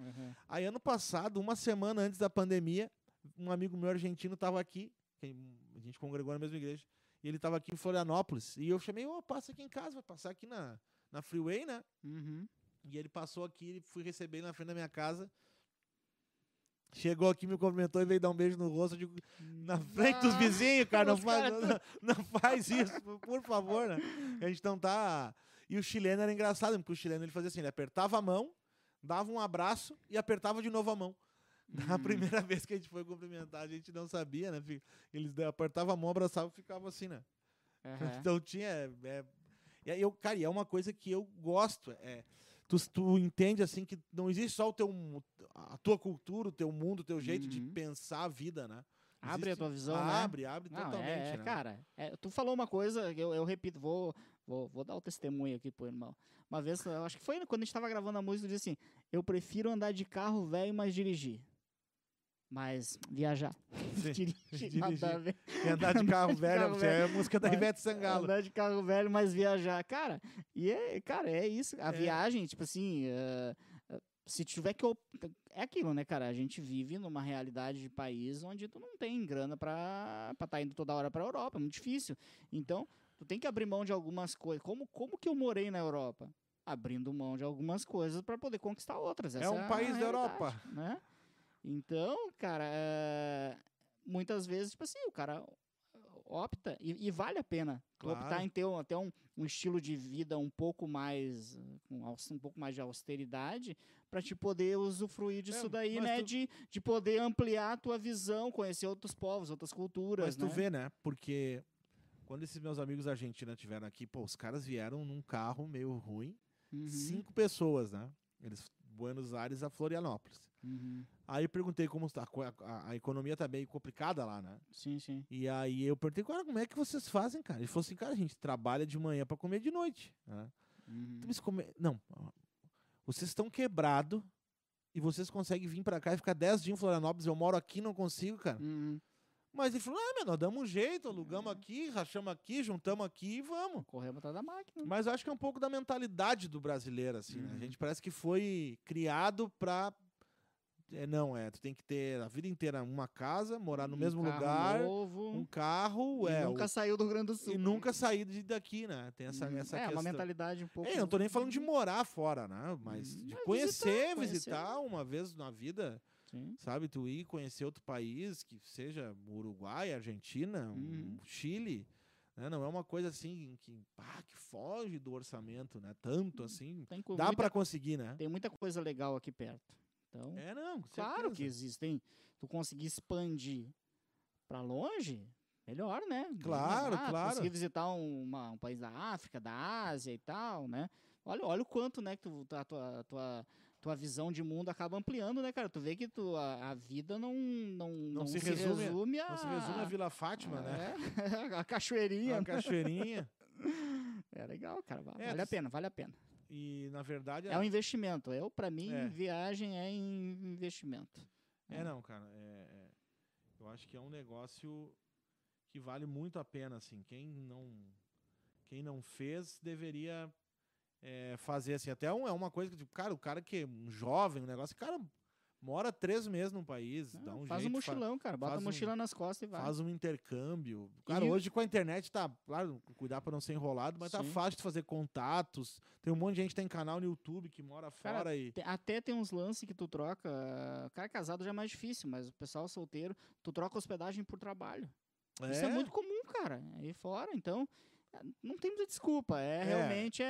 Aí, ano passado, uma semana antes da pandemia, um amigo meu argentino estava aqui, a gente congregou na mesma igreja, e ele estava aqui em Florianópolis, e eu chamei, passa aqui em casa, vai passar aqui na freeway, né? E ele passou aqui, e fui receber ele na frente da minha casa. Chegou aqui, me cumprimentou e veio dar um beijo no rosto. Eu digo, na frente dos vizinhos, cara, não faz isso, por favor, né? A gente não tá... E o chileno era engraçado, porque o chileno ele fazia assim, ele apertava a mão, dava um abraço e apertava de novo a mão. Na primeira vez que a gente foi cumprimentar, a gente não sabia, né? Eles apertavam a mão, abraçavam e ficavam assim, né? Então tinha... cara, e é uma coisa que eu gosto, Tu entende, assim, que não existe só a tua cultura, o teu mundo, o teu jeito de pensar a vida, né? Abre a tua visão, abre totalmente, né? Cara, tu falou uma coisa, eu repito, vou dar o testemunho aqui pro irmão. Uma vez, eu acho que foi quando a gente tava gravando a música, eu disse assim, eu prefiro andar de carro velho, mas dirigir. Mas viajar. Dirigir. Andar de carro velho, é a música da Ivete Sangalo. Andar de carro velho, mas viajar. Cara, é isso. A viagem, tipo assim, se tiver que... É aquilo, né, cara? A gente vive numa realidade de país onde tu não tem grana pra tá indo toda hora pra Europa. É muito difícil. Então, tu tem que abrir mão de algumas coisas. Como que eu morei na Europa? Abrindo mão de algumas coisas pra poder conquistar outras. Essa é um país da Europa. Né? Então, cara, muitas vezes, tipo assim, o cara opta, e vale a pena, claro, optar em ter até um estilo de vida um pouco mais, de austeridade, para te poder usufruir disso daí, né? Tu... De poder ampliar a tua visão, conhecer outros povos, outras culturas. Mas tu vê, né? Porque quando esses meus amigos da Argentina estiveram aqui, pô, os caras vieram num carro meio ruim, 5 pessoas, né? Eles, Buenos Aires a Florianópolis. Uhum. Aí eu perguntei como está. A economia tá bem complicada lá, né? Sim, sim. E aí eu perguntei, cara, como é que vocês fazem, cara? Ele falou assim, cara, a gente trabalha de manhã para comer de noite. Né? Uhum. Então, não, vocês estão quebrados e vocês conseguem vir para cá e ficar 10 dias em Florianópolis. Eu moro aqui, não consigo, cara. Uhum. Mas ele falou, nós damos um jeito, alugamos aqui, rachamos aqui, juntamos aqui e vamos. Corremos atrás da máquina. Mas eu acho que é um pouco da mentalidade do brasileiro, assim, né? A gente parece que foi criado pra... tu tem que ter a vida inteira uma casa, morar no mesmo lugar, novo, um carro. E nunca saiu do Rio Grande do Sul. E nunca sair daqui, né? Tem essa questão. É, uma mentalidade um pouco... não tô nem falando de morar fora, né? Mas de conhecer, visitar uma vez na vida... Sim. Sabe, tu ir conhecer outro país, que seja Uruguai, Argentina, Chile, né? Não é uma coisa assim que foge do orçamento, né? Tanto assim, dá para conseguir, né? Tem muita coisa legal aqui perto. Então, claro que existem. Tu conseguir expandir para longe, melhor, né? Claro, claro. Conseguir visitar um país da África, da Ásia e tal, né? Olha o quanto, né, que tua visão de mundo acaba ampliando, né, cara? Tu vê que a vida não se resume a Vila Fátima, né? A cachoeirinha. A cachoeirinha. É legal, cara. Vale a pena, vale a pena. E, na verdade... É um investimento. Para mim, viagem é investimento. Cara. Eu acho que é um negócio que vale muito a pena, assim. Quem não fez, deveria... fazer assim, até é uma coisa que, tipo, cara, o cara que é um jovem, um negócio, cara, mora 3 meses num país, dá um faz jeito. Faz um mochilão, cara, bota a mochila nas costas e vai. Faz um intercâmbio. Cara, hoje com a internet tá, claro, cuidar pra não ser enrolado, mas tá fácil de fazer contatos. Tem um monte de gente que tem canal no YouTube que mora fora aí. Até tem uns lances que tu troca. Cara, casado já é mais difícil, mas o pessoal solteiro, tu troca hospedagem por trabalho. Isso é muito comum, cara, aí fora, então. Não tem muita desculpa, realmente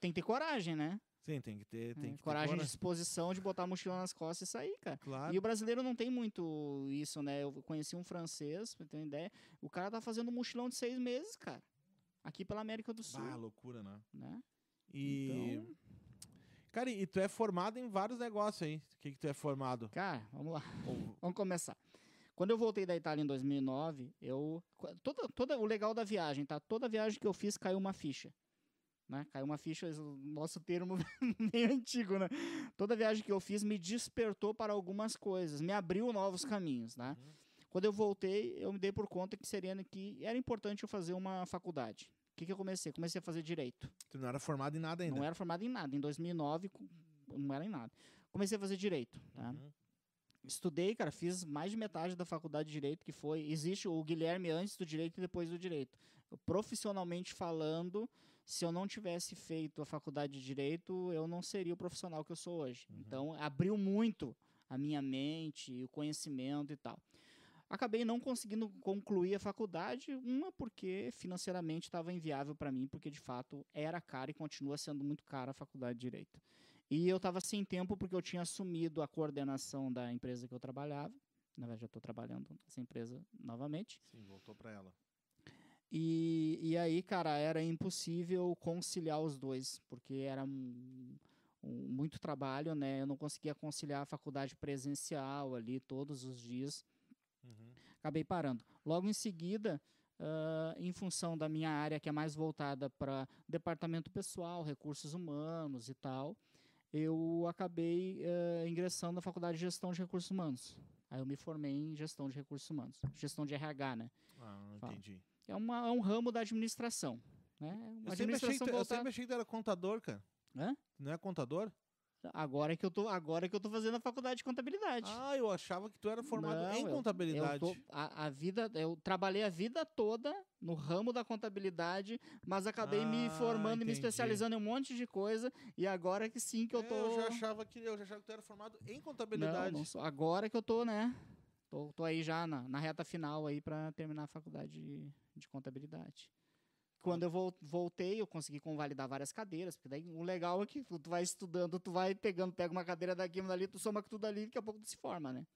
tem que ter coragem, né? Sim, tem que ter coragem e disposição de botar a mochila nas costas e sair, cara. Claro. E o brasileiro não tem muito isso, né? Eu conheci um francês, pra ter uma ideia, o cara tá fazendo um mochilão de 6 meses, cara, aqui pela América do Sul. Ah, loucura, né? E... Então... Cara, e tu é formado em vários negócios aí. O que tu é formado? Cara, vamos lá. Vamos começar. Quando eu voltei da Itália em 2009, o legal da viagem, tá? Toda viagem que eu fiz caiu uma ficha, né? Caiu uma ficha, nosso termo meio antigo, né? Toda viagem que eu fiz me despertou para algumas coisas, me abriu novos caminhos, né? Quando eu voltei, eu me dei por conta que era importante eu fazer uma faculdade. O que eu comecei? Comecei a fazer Direito. Tu não era formado em nada ainda? Não era formado em nada. Em 2009, não era em nada. Comecei a fazer Direito, tá? Estudei, cara, fiz mais de metade da faculdade de Direito, que foi... Existe o Guilherme antes do Direito e depois do Direito. Eu, profissionalmente falando, se eu não tivesse feito a faculdade de Direito, eu não seria o profissional que eu sou hoje. Então, abriu muito a minha mente, o conhecimento e tal. Acabei não conseguindo concluir a faculdade, porque financeiramente estava inviável para mim, porque, de fato, era caro e continua sendo muito cara a faculdade de Direito. E eu estava sem tempo porque eu tinha assumido a coordenação da empresa que eu trabalhava. Na verdade, eu estou trabalhando nessa empresa novamente. Sim, voltou para ela. E aí, cara, era impossível conciliar os dois, porque era muito trabalho, né? Eu não conseguia conciliar a faculdade presencial ali todos os dias. Acabei parando. Logo em seguida... em função da minha área, que é mais voltada para departamento pessoal, recursos humanos e tal, eu acabei ingressando na faculdade de gestão de recursos humanos. Aí eu me formei em gestão de recursos humanos. Gestão de RH, né? Ah, entendi. É um ramo da administração, né? Eu sempre achei que era contador, cara. Hã? Não é contador? Agora que eu tô fazendo a faculdade de contabilidade. Ah, eu achava que tu era formado em contabilidade. Eu trabalhei a vida toda no ramo da contabilidade, mas acabei me formando e me especializando em um monte de coisa, e agora que sim que eu tô... Eu já achava que tu era formado em contabilidade. Não, agora que eu tô, né... Tô aí já na reta final aí para terminar a faculdade de contabilidade. Quando eu voltei, eu consegui convalidar várias cadeiras, porque daí o legal é que tu vai estudando, tu vai pegando, pega uma cadeira daqui, uma dali, tu soma tudo ali, daqui a pouco tu se forma, né?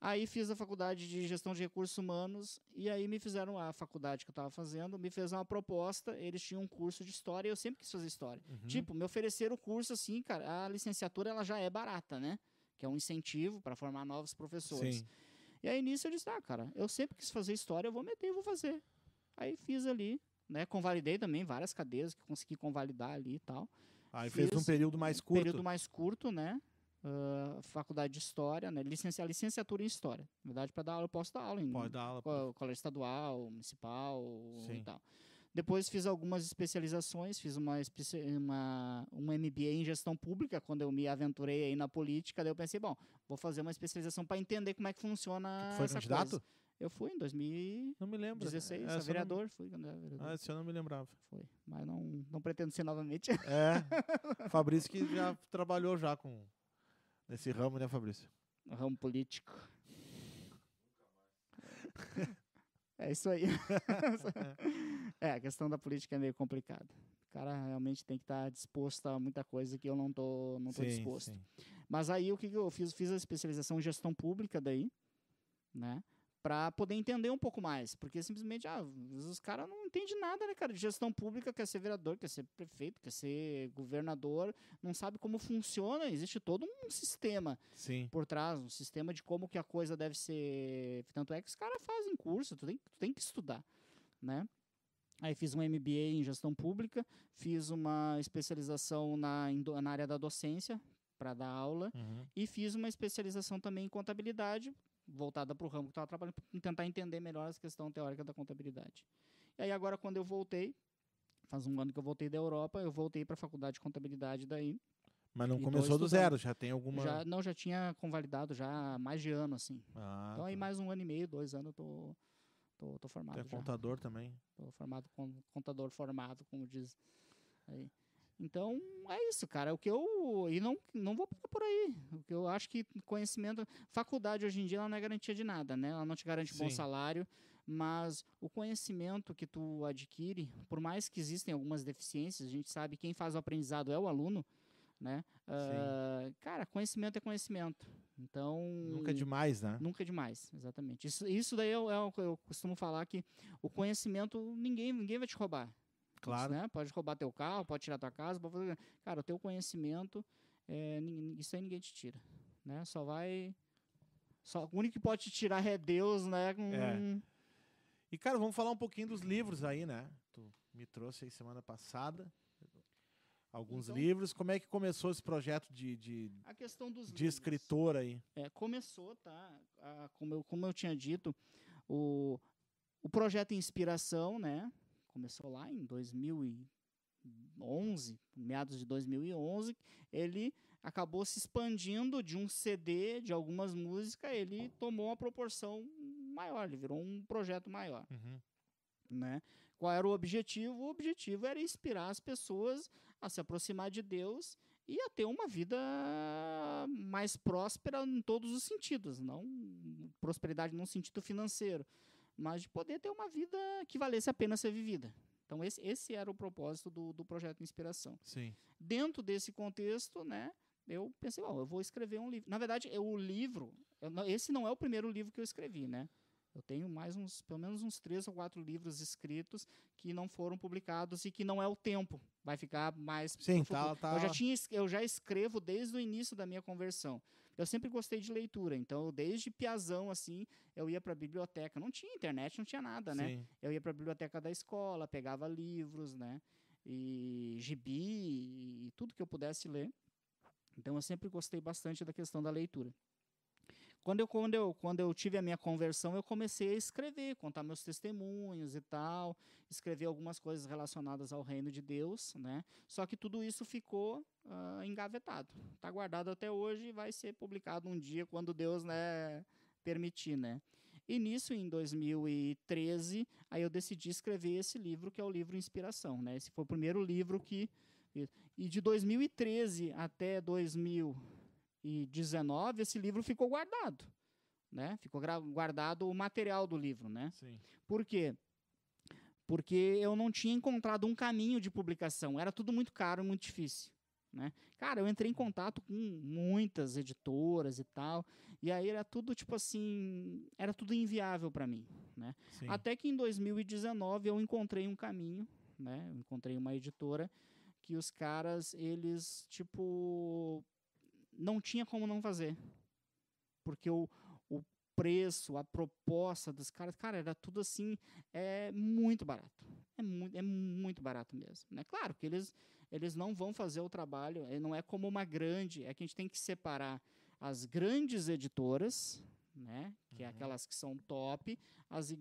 Aí fiz a faculdade de gestão de recursos humanos, e aí me fizeram a faculdade que eu estava fazendo, me fez uma proposta, eles tinham um curso de história, e eu sempre quis fazer história. Uhum. Tipo, me ofereceram o curso assim, cara, a licenciatura ela já é barata, né? Que é um incentivo para formar novos professores. Sim. E aí nisso eu disse, cara, eu sempre quis fazer história, eu vou meter e vou fazer. Aí fiz ali, né, convalidei também várias cadeiras que consegui convalidar ali e tal. Aí fez um período mais curto. Um período mais curto, né? Faculdade de História, né? Licenciatura em História. Na verdade, para dar aula, eu posso dar aula em colégio estadual, municipal, sim, e tal. Depois fiz algumas especializações, fiz um MBA em Gestão Pública, quando eu me aventurei aí na política, daí eu pensei, bom, vou fazer uma especialização para entender como é que funciona essa candidato? Coisa. Eu fui em 2016, não me lembro. Vereador. Fui vereador. Ah, esse eu não me lembrava. Foi, mas não pretendo ser novamente. É, Fabrício que já trabalhou já nesse ramo, né, Fabrício? Ramo político. É isso aí. É, a questão da política é meio complicada. O cara realmente tem que estar disposto a muita coisa que eu não tô disposto. Sim. Mas aí o que eu fiz? Fiz a especialização em Gestão Pública daí, né? Para poder entender um pouco mais, porque simplesmente os caras não entendem nada, né, cara? De gestão pública, quer ser vereador, quer ser prefeito, quer ser governador, não sabe como funciona, existe todo um sistema, sim, por trás, um sistema de como que a coisa deve ser, tanto é que os caras fazem curso, tu tem que estudar, né? Aí fiz um MBA em gestão pública, fiz uma especialização na área da docência, para dar aula, uhum, e fiz uma especialização também em contabilidade, voltada para o ramo que estava trabalhando, para tentar entender melhor a questão teórica da contabilidade. E aí agora, quando eu voltei, faz um ano que eu voltei da Europa, eu voltei para a faculdade de contabilidade daí. Mas não começou do zero, já tem alguma... Já tinha convalidado já há mais de ano, assim. Ah, então tá. Aí mais um ano e meio, 2 anos eu tô formado. Você é contador já também? Estou formado, contador formado, como diz aí. Então, é isso, cara. O que eu... E não vou parar por aí. O que eu acho que conhecimento... Faculdade, hoje em dia, ela não é garantia de nada, né? Ela não te garante, sim, bom salário, mas o conhecimento que tu adquire, por mais que existem algumas deficiências, a gente sabe que quem faz o aprendizado é o aluno, né? Cara, conhecimento é conhecimento. Então... Nunca é demais, né? Nunca é demais, exatamente. Isso daí é o que eu costumo falar, que o conhecimento ninguém vai te roubar. Claro. Isso, né? Pode roubar teu carro, pode tirar tua casa. Pode fazer... Cara, o teu conhecimento, isso aí ninguém te tira. Né? O único que pode te tirar é Deus, né? E, cara, vamos falar um pouquinho dos livros aí, né? Tu me trouxe aí semana passada alguns livros. Como é que começou esse projeto a questão dos de escritor aí? Começou, tá? Como eu tinha dito, o projeto Inspiração, né? Começou lá em 2011, meados de 2011, ele acabou se expandindo de um CD de algumas músicas, ele tomou uma proporção maior, ele virou um projeto maior. Uhum. Né? Qual era o objetivo? O objetivo era inspirar as pessoas a se aproximar de Deus e a ter uma vida mais próspera em todos os sentidos, não prosperidade num sentido financeiro, mas de poder ter uma vida que valesse a pena ser vivida. Então, esse era o propósito do projeto Inspiração. Sim. Dentro desse contexto, né, eu pensei, eu vou escrever um livro. Na verdade, esse não é o primeiro livro que eu escrevi, né? Eu tenho pelo menos uns 3 ou 4 livros escritos que não foram publicados e que não é o tempo. Vai ficar mais... Sim, tá. Eu já escrevo desde o início da minha conversão. Eu sempre gostei de leitura, então desde piazão, assim, eu ia para a biblioteca. Não tinha internet, não tinha nada, né? Sim. Eu ia para a biblioteca da escola, pegava livros, né? E gibi, e tudo que eu pudesse ler. Então eu sempre gostei bastante da questão da leitura. Quando eu tive a minha conversão, eu comecei a escrever, contar meus testemunhos e tal, escrever algumas coisas relacionadas ao reino de Deus, né? Só que tudo isso ficou engavetado. Está guardado até hoje e vai ser publicado um dia, quando Deus, né, permitir, né? E nisso, em 2013, aí eu decidi escrever esse livro, que é o livro Inspiração, né? Esse foi o primeiro livro que... E de 2013 até 2019, esse livro ficou guardado. né? Ficou guardado o material do livro, né? Sim. Por quê? Porque eu não tinha encontrado um caminho de publicação. Era tudo muito caro, muito difícil, né? Cara, eu entrei em contato com muitas editoras e tal, e aí era tudo tipo assim, era tudo inviável para mim, né? Sim. Até que em 2019 eu encontrei um caminho, né? Eu encontrei uma editora que os caras, eles tipo não tinha como não fazer, porque o preço, a proposta dos caras, cara, era tudo assim, é muito barato. É muito barato mesmo, né? Claro que eles não vão fazer o trabalho, não é como uma grande, é que a gente tem que separar as grandes editoras, né? Que é aquelas que são top, as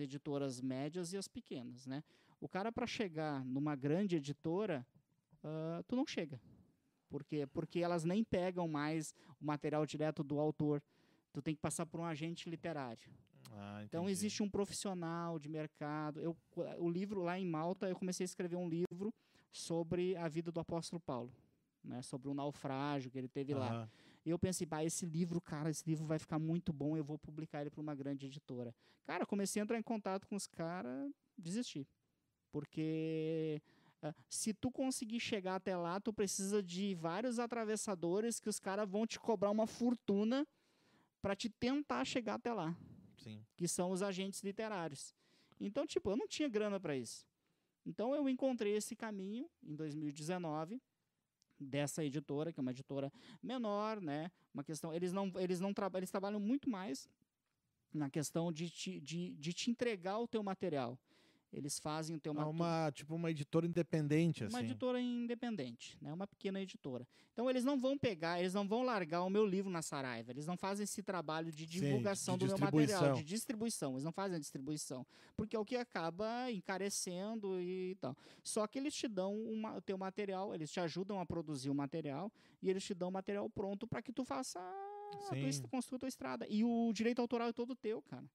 editoras médias e as pequenas, né? O cara, para chegar numa grande editora, tu não chega. Por quê? Porque elas nem pegam mais o material direto do autor. Tu tem que passar por um agente literário. Ah, então existe um profissional de mercado. O livro lá em Malta, eu comecei a escrever um livro sobre a vida do apóstolo Paulo, né? Sobre o naufrágio que ele teve lá. E eu pensei, esse livro, cara, esse livro vai ficar muito bom, eu vou publicar ele para uma grande editora. Cara, comecei a entrar em contato com os caras, desisti. Porque se tu conseguir chegar até lá, tu precisa de vários atravessadores que os caras vão te cobrar uma fortuna para te tentar chegar até lá. Sim. Que são os agentes literários. Então, tipo, eu não tinha grana para isso. Então, eu encontrei esse caminho em 2019 dessa editora, que é uma editora menor, né? Uma questão, eles trabalham muito mais na questão de te entregar o teu material. Eles fazem o teu material. Tipo uma editora independente, assim. Uma editora independente, né? Uma pequena editora. Então, eles não vão pegar, eles não vão largar o meu livro na Saraiva. Eles não fazem esse trabalho de divulgação do meu material, de distribuição. Eles não fazem a distribuição, porque é o que acaba encarecendo e tal. Só que eles te dão o teu material, eles te ajudam a produzir o material e eles te dão o material pronto para que tu faça, construa a tua estrada. E o direito autoral é todo teu, cara.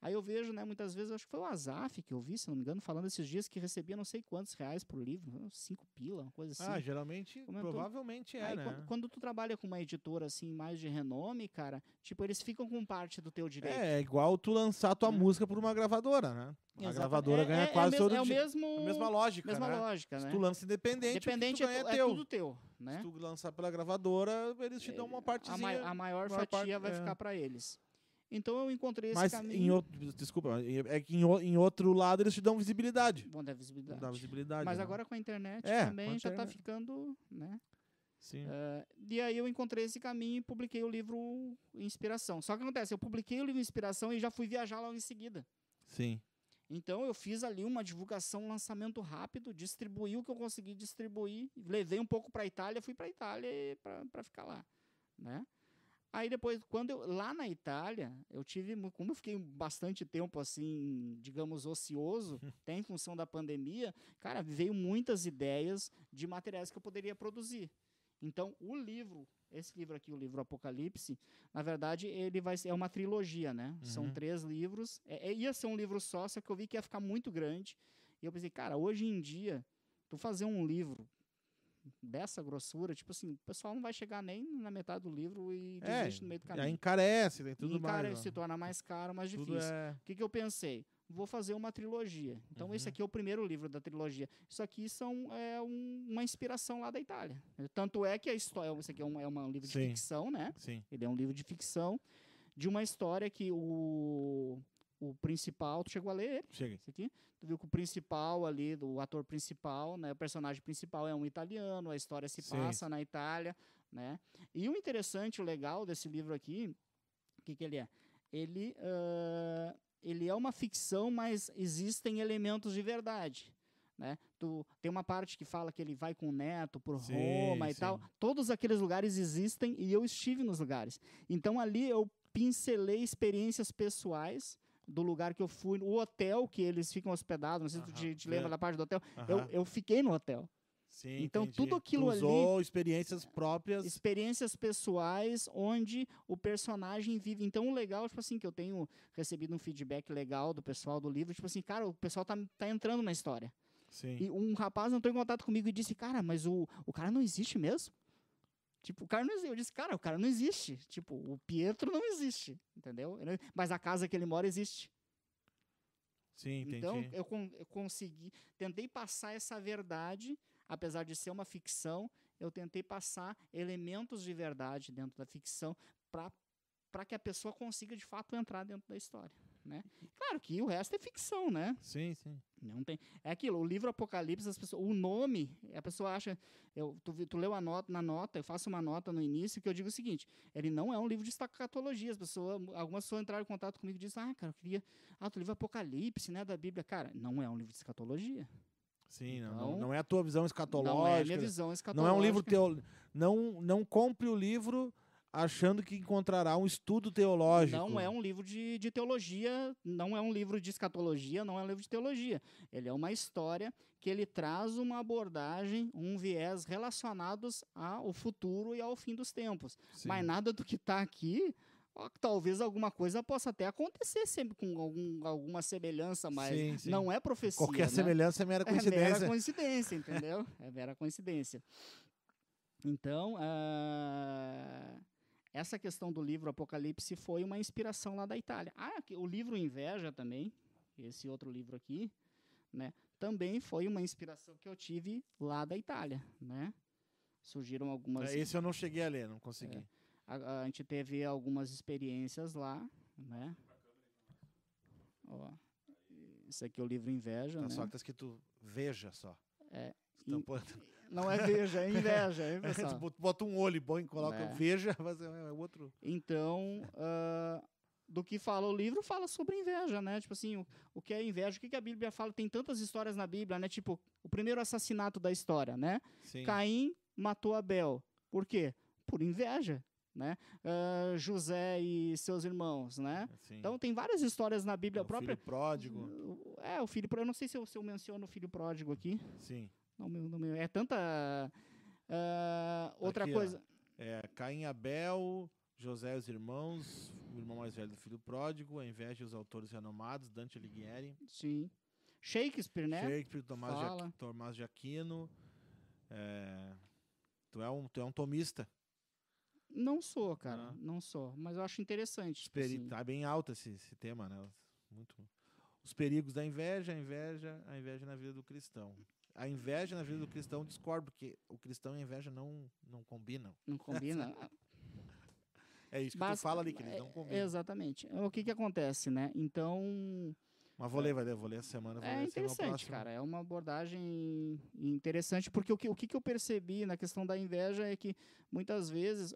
Aí eu vejo, né, muitas vezes, acho que foi o Azaf que eu vi, se não me engano, falando esses dias que recebia não sei quantos reais por livro, 5 pila, uma coisa assim. Ah, geralmente, provavelmente é, aí, né? Quando tu trabalha com uma editora, assim, mais de renome, cara, tipo, eles ficam com parte do teu direito. É igual tu lançar tua música por uma gravadora, né? A gravadora ganha quase todo dia. É a mesma lógica, né? Se tu lança independente, é tudo teu, né? Se tu lançar pela gravadora, eles te dão uma partezinha. A maior fatia vai ficar pra eles. Então eu encontrei esse caminho. Desculpa, é que em outro lado eles te dão visibilidade. Bom, dá visibilidade. Mas agora com a internet também já está ficando, né? Sim. E aí eu encontrei esse caminho e publiquei o livro Inspiração. Só que acontece, eu publiquei o livro Inspiração e já fui viajar logo em seguida. Sim. Então eu fiz ali uma divulgação, um lançamento rápido, distribuí o que eu consegui distribuir, levei um pouco para a Itália, fui para a Itália para ficar lá, né? Aí depois, quando eu, lá na Itália, eu tive, como eu fiquei bastante tempo assim, digamos, ocioso, até em função da pandemia, cara, veio muitas ideias de materiais que eu poderia produzir. Então, o livro, esse livro aqui, o livro Apocalipse, na verdade, ele é uma trilogia, né? Uhum. São 3 livros. Ia ser um livro só, só que eu vi que ia ficar muito grande. E eu pensei, cara, hoje em dia, tu fazer um livro dessa grossura, tipo assim, o pessoal não vai chegar nem na metade do livro e desiste no meio do caminho. Encarece, tem tudo mais. Encarece, se torna mais caro, mais difícil. O que eu pensei? Vou fazer uma trilogia. Então, esse aqui é o primeiro livro da trilogia. Isso aqui uma inspiração lá da Itália. Tanto é que a história... Esse aqui é um livro de ficção, né? Sim. Ele é um livro de ficção de uma história que o principal, tu chegou a ler esse aqui? Tu viu que o principal ali, o ator principal, né, o personagem principal é um italiano, a história se passa na Itália, né? E o interessante, o legal desse livro aqui, o que ele é? Ele é uma ficção, mas existem elementos de verdade, né? Tem uma parte que fala que ele vai com o neto por Roma e tal. Todos aqueles lugares existem e eu estive nos lugares. Então ali eu pincelei experiências pessoais do lugar que eu fui, o hotel que eles ficam hospedados, não sei se tu te lembra da parte do hotel, eu fiquei no hotel. Sim, então, entendi. Tudo aquilo usou experiências próprias. Experiências pessoais onde o personagem vive. Então, o legal, tipo assim, que eu tenho recebido um feedback legal do pessoal do livro, tipo assim, cara, o pessoal tá entrando na história. Sim. E um rapaz entrou em contato comigo e disse, cara, mas o cara não existe mesmo? Tipo, o cara não existe. Eu disse, cara, o cara não existe. Tipo, o Pietro não existe, entendeu? Mas a casa que ele mora existe. Sim, entendi. Então, eu consegui... Tentei passar essa verdade, apesar de ser uma ficção, eu tentei passar elementos de verdade dentro da ficção para que a pessoa consiga, de fato, entrar dentro da história, né? Claro que o resto é ficção, né? Sim, sim. Não tem... É aquilo, o livro Apocalipse, as pessoas, o nome, a pessoa acha... Tu leu a nota, na nota, eu faço uma nota no início, que eu digo o seguinte, ele não é um livro de escatologia. Algumas pessoas entraram em contato comigo e dizem, ah, cara, eu queria... Ah, tu livro Apocalipse, né, da Bíblia. Cara, não é um livro de escatologia. Sim, então, não é a tua visão escatológica. Não é a minha visão escatológica. Não é um livro teu... Não compre o livro... achando que encontrará um estudo teológico. Não é um livro de teologia, não é um livro de escatologia, não é um livro de teologia. Ele é uma história que ele traz uma abordagem, um viés relacionados ao futuro e ao fim dos tempos. Sim. Mas nada do que está aqui, ó, talvez alguma coisa possa até acontecer sempre com alguma semelhança, mas sim, sim. Não é profecia. Qualquer semelhança é mera coincidência. É mera coincidência, entendeu? É mera coincidência. Então, essa questão do livro Apocalipse foi uma inspiração lá da Itália. Ah, o livro Inveja também, esse outro livro aqui, né, também foi uma inspiração que eu tive lá da Itália, né? Surgiram algumas... Esse eu não cheguei a ler, não consegui. A gente teve algumas experiências lá, né? Ó, esse aqui é o livro Inveja, né? Só que tá escrito Veja só. É. Não é veja, é inveja. Hein, pessoal? Bota um olho bom e coloca veja, mas é outro. Então, do que fala o livro, fala sobre inveja, né? Tipo assim, o que é inveja, o que a Bíblia fala? Tem tantas histórias na Bíblia, né? Tipo, o primeiro assassinato da história, né? Sim. Caim matou Abel. Por quê? Por inveja, né? José e seus irmãos, né? Sim. Então tem várias histórias na Bíblia. O filho pródigo. É, o filho pródigo. Eu não sei se eu menciono o filho pródigo aqui. Sim. Não, é tanta... outra aqui, coisa... Caim, Abel, José e os irmãos, o irmão mais velho do filho pródigo, a inveja dos autores renomados, Dante Alighieri. Sim. Shakespeare, né? Shakespeare, Tomás de Aquino. Tu é um tomista? Não sou, cara. Não sou. Mas eu acho interessante. Tá bem alto esse tema, né? Muito. Os perigos da inveja, a inveja na vida do cristão. A inveja na vida do cristão discorda, porque o cristão e a inveja não combinam. Não combinam. É isso que tu fala ali, que eles não combinam. Exatamente. O que acontece, né? Então... Mas vou ler essa semana. É interessante, cara. É uma abordagem interessante, porque o que eu percebi na questão da inveja é que, muitas vezes,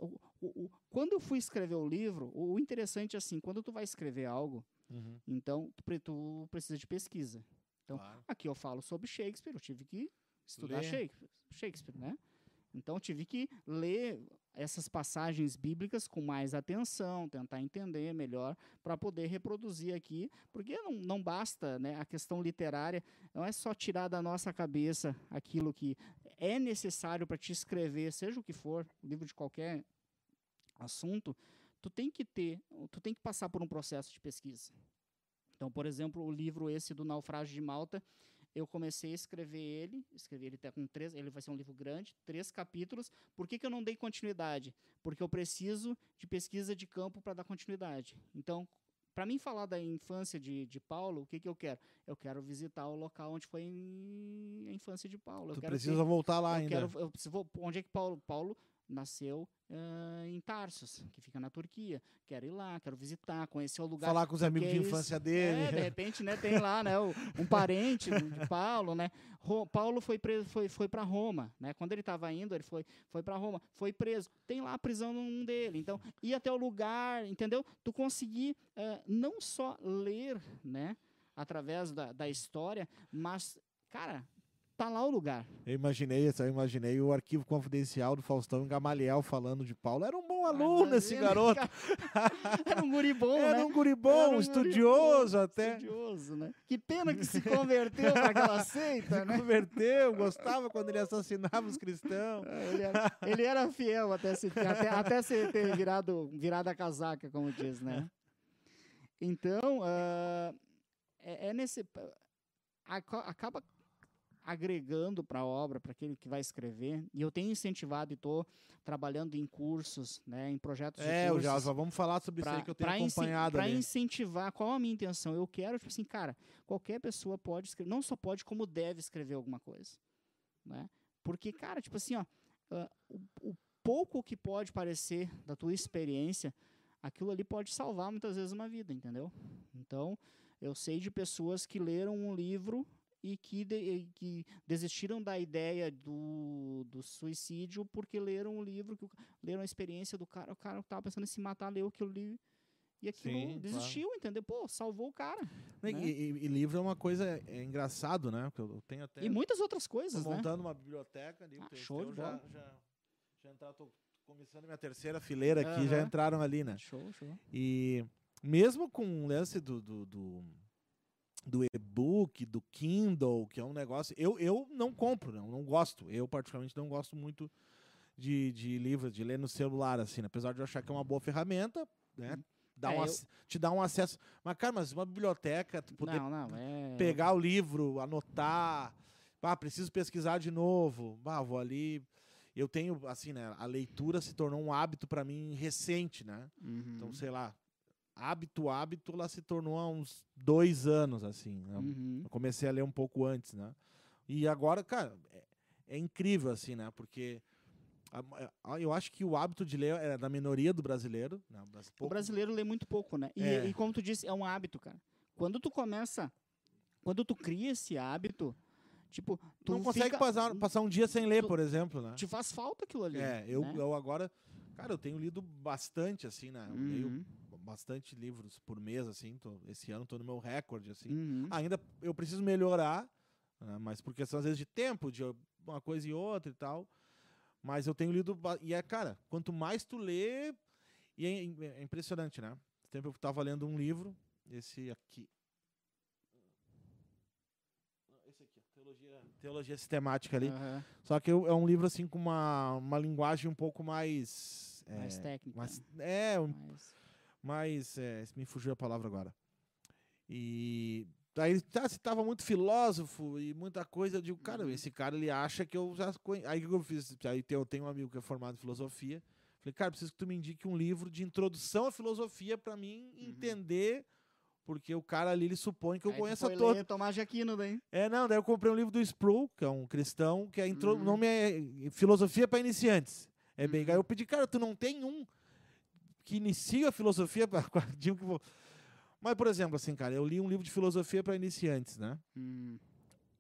quando eu fui escrever o livro, o interessante é assim, quando tu vai escrever algo, uhum. Então tu precisa de pesquisa. Então, claro. Aqui eu falo sobre Shakespeare, eu tive que estudar Shakespeare, né? Então, eu tive que ler essas passagens bíblicas com mais atenção, tentar entender melhor, para poder reproduzir aqui, porque não basta, né? A questão literária não é só tirar da nossa cabeça aquilo que é necessário para te escrever, seja o que for, livro de qualquer assunto, tu tem que passar por um processo de pesquisa. Então, por exemplo, o livro esse do Naufrágio de Malta, eu comecei a escrever ele até com 3, ele vai ser um livro grande, 3 capítulos. Por que eu não dei continuidade? Porque eu preciso de pesquisa de campo para dar continuidade. Então, para mim falar da infância de Paulo, o que eu quero? Eu quero visitar o local onde foi a infância de Paulo. Precisa voltar lá ainda. Onde é que Paulo nasceu? Em Tarsos, que fica na Turquia. Quero ir lá, quero visitar, conhecer o lugar. Falar com os amigos de infância dele. De repente, né, tem lá, né, um parente de Paulo, né? Paulo foi para Roma, né? Quando ele estava indo, ele foi para Roma, foi preso. Tem lá a prisão dele. Então, ir até o lugar, entendeu? Tu conseguir não só ler, né, através da história, mas, cara, tá lá o lugar. Eu imaginei o arquivo confidencial do Faustão e Gamaliel falando de Paulo. Era um bom aluno esse garoto. Era um guri bom, né? Era um guri bom, estudioso até. Estudioso, né? Que pena que se converteu para aquela seita, né? Se converteu, gostava quando ele assassinava os cristãos. Ele era fiel até se ter virado a casaca, como diz, né? Então, acaba agregando para a obra, para aquele que vai escrever. E eu tenho incentivado e estou trabalhando em cursos, né, em projetos de cursos. Vamos falar sobre isso aí que eu tenho acompanhado. Para incentivar, qual a minha intenção? Eu quero, tipo assim, cara, qualquer pessoa pode escrever, não só pode, como deve escrever alguma coisa, né? Porque, cara, tipo assim, ó, o pouco que pode parecer da tua experiência, aquilo ali pode salvar muitas vezes uma vida, entendeu? Então, eu sei de pessoas que leram um livro e que desistiram da ideia do suicídio porque leram um livro, leram a experiência do cara, o cara estava pensando em se matar, leu aquilo ali e aquilo desistiu, claro. Entendeu? Pô, salvou o cara. E, né? E livro é uma coisa engraçado, né? Porque eu tenho até... E muitas outras coisas, né? Montando uma biblioteca ali. Show de bola. Já entraram, tô começando minha terceira fileira aqui, já entraram ali, né? Show. E mesmo com o lance do e-book, do Kindle, que é um negócio... Eu não compro, não gosto. Eu, particularmente, não gosto muito de livros, de ler no celular, assim, né? Apesar de eu achar que é uma boa ferramenta, né? Te dá um acesso... Mas, cara, uma biblioteca, tu poder pegar o livro, anotar... Ah, preciso pesquisar de novo. Ah, vou ali... Eu tenho, assim, né? A leitura se tornou um hábito para mim recente, né? Uhum. Então, sei lá... hábito lá se tornou há uns 2 anos, assim, né? Eu comecei a ler um pouco antes, né? E agora, cara, é incrível, assim, né? Porque eu acho que o hábito de ler é da minoria do brasileiro, né? O brasileiro lê muito pouco, né? E como tu disse, é um hábito, cara. Quando tu cria esse hábito, tipo... Tu não consegue passar um dia sem ler, por exemplo, né? Te faz falta aquilo ali. Eu agora... Cara, eu tenho lido bastante, assim, né? Eu leio bastante livros por mês, assim. Esse ano tô no meu recorde, assim. Ainda eu preciso melhorar, né? Mas por questão, às vezes, de tempo, de uma coisa e outra e tal. Mas eu tenho lido... cara, quanto mais tu lê... E é impressionante, né? Esse tempo eu tava lendo um livro, esse aqui. Esse aqui, ó. Teologia Sistemática ali. Só que é um livro, assim, com uma linguagem um pouco mais... mais técnica. Me fugiu a palavra agora. E aí citava muito filósofo e muita coisa. Eu digo, cara, esse cara, ele acha que eu já conheço. Aí o que eu fiz? Aí eu tenho um amigo que é formado em filosofia. Falei, cara, preciso que tu me indique um livro de introdução à filosofia para mim entender... Porque o cara ali, ele supõe que eu conheço a todos. Tomás de Aquino, daí. Daí eu comprei um livro do Sproul, que é um cristão, que o nome é Filosofia para Iniciantes. Aí eu pedi, cara, tu não tem um que inicia a filosofia? Mas, por exemplo, assim, cara, eu li um livro de filosofia para iniciantes, né?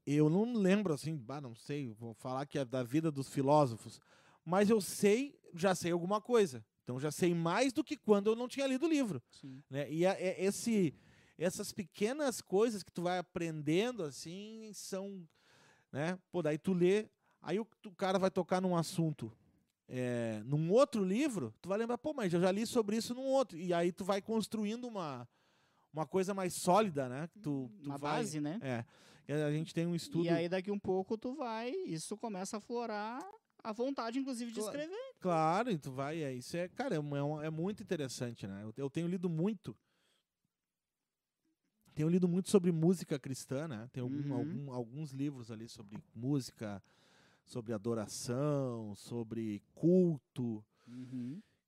Eu não lembro, assim, não sei, vou falar que é da vida dos filósofos, mas eu já sei alguma coisa. Então já sei mais do que quando eu não tinha lido o livro. Sim. Né? E essas pequenas coisas que tu vai aprendendo, assim, são... Né? Pô, daí tu lê, aí o cara vai tocar num assunto num outro livro, tu vai lembrar, pô, mas eu já li sobre isso num outro. E aí tu vai construindo uma coisa mais sólida, né? Uma base, né? A gente tem um estudo... E aí daqui um pouco isso começa a florar a vontade, inclusive, de escrever. Claro, e tu vai... Isso é... Cara, é muito interessante, né? Eu tenho lido muito... Tenho lido muito sobre música cristã, né? Tem alguns livros ali sobre música, sobre adoração, sobre culto.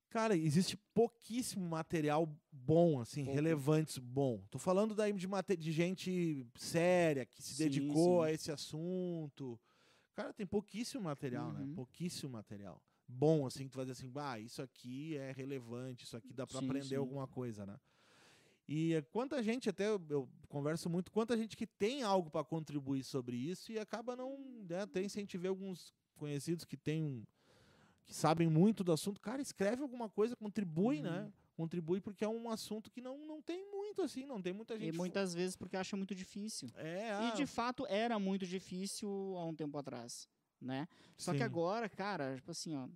Cara, existe pouquíssimo material bom, assim, relevante, bom. Tô falando daí de gente séria, que se dedicou a esse assunto. Cara, tem pouquíssimo material, né? Pouquíssimo material. Bom, assim, tu vai dizer assim, isso aqui é relevante, isso aqui dá pra aprender alguma coisa, né? E quanta gente, até eu converso muito, quanta gente que tem algo para contribuir sobre isso e acaba não... Até incentivei alguns conhecidos que sabem muito do assunto. Cara, escreve alguma coisa, contribui, né? Contribui porque é um assunto que não tem muito, assim, não tem muita gente... E muitas vezes porque acha muito difícil. E, de fato, era muito difícil há um tempo atrás, né? Só que agora, cara, tipo assim, ó...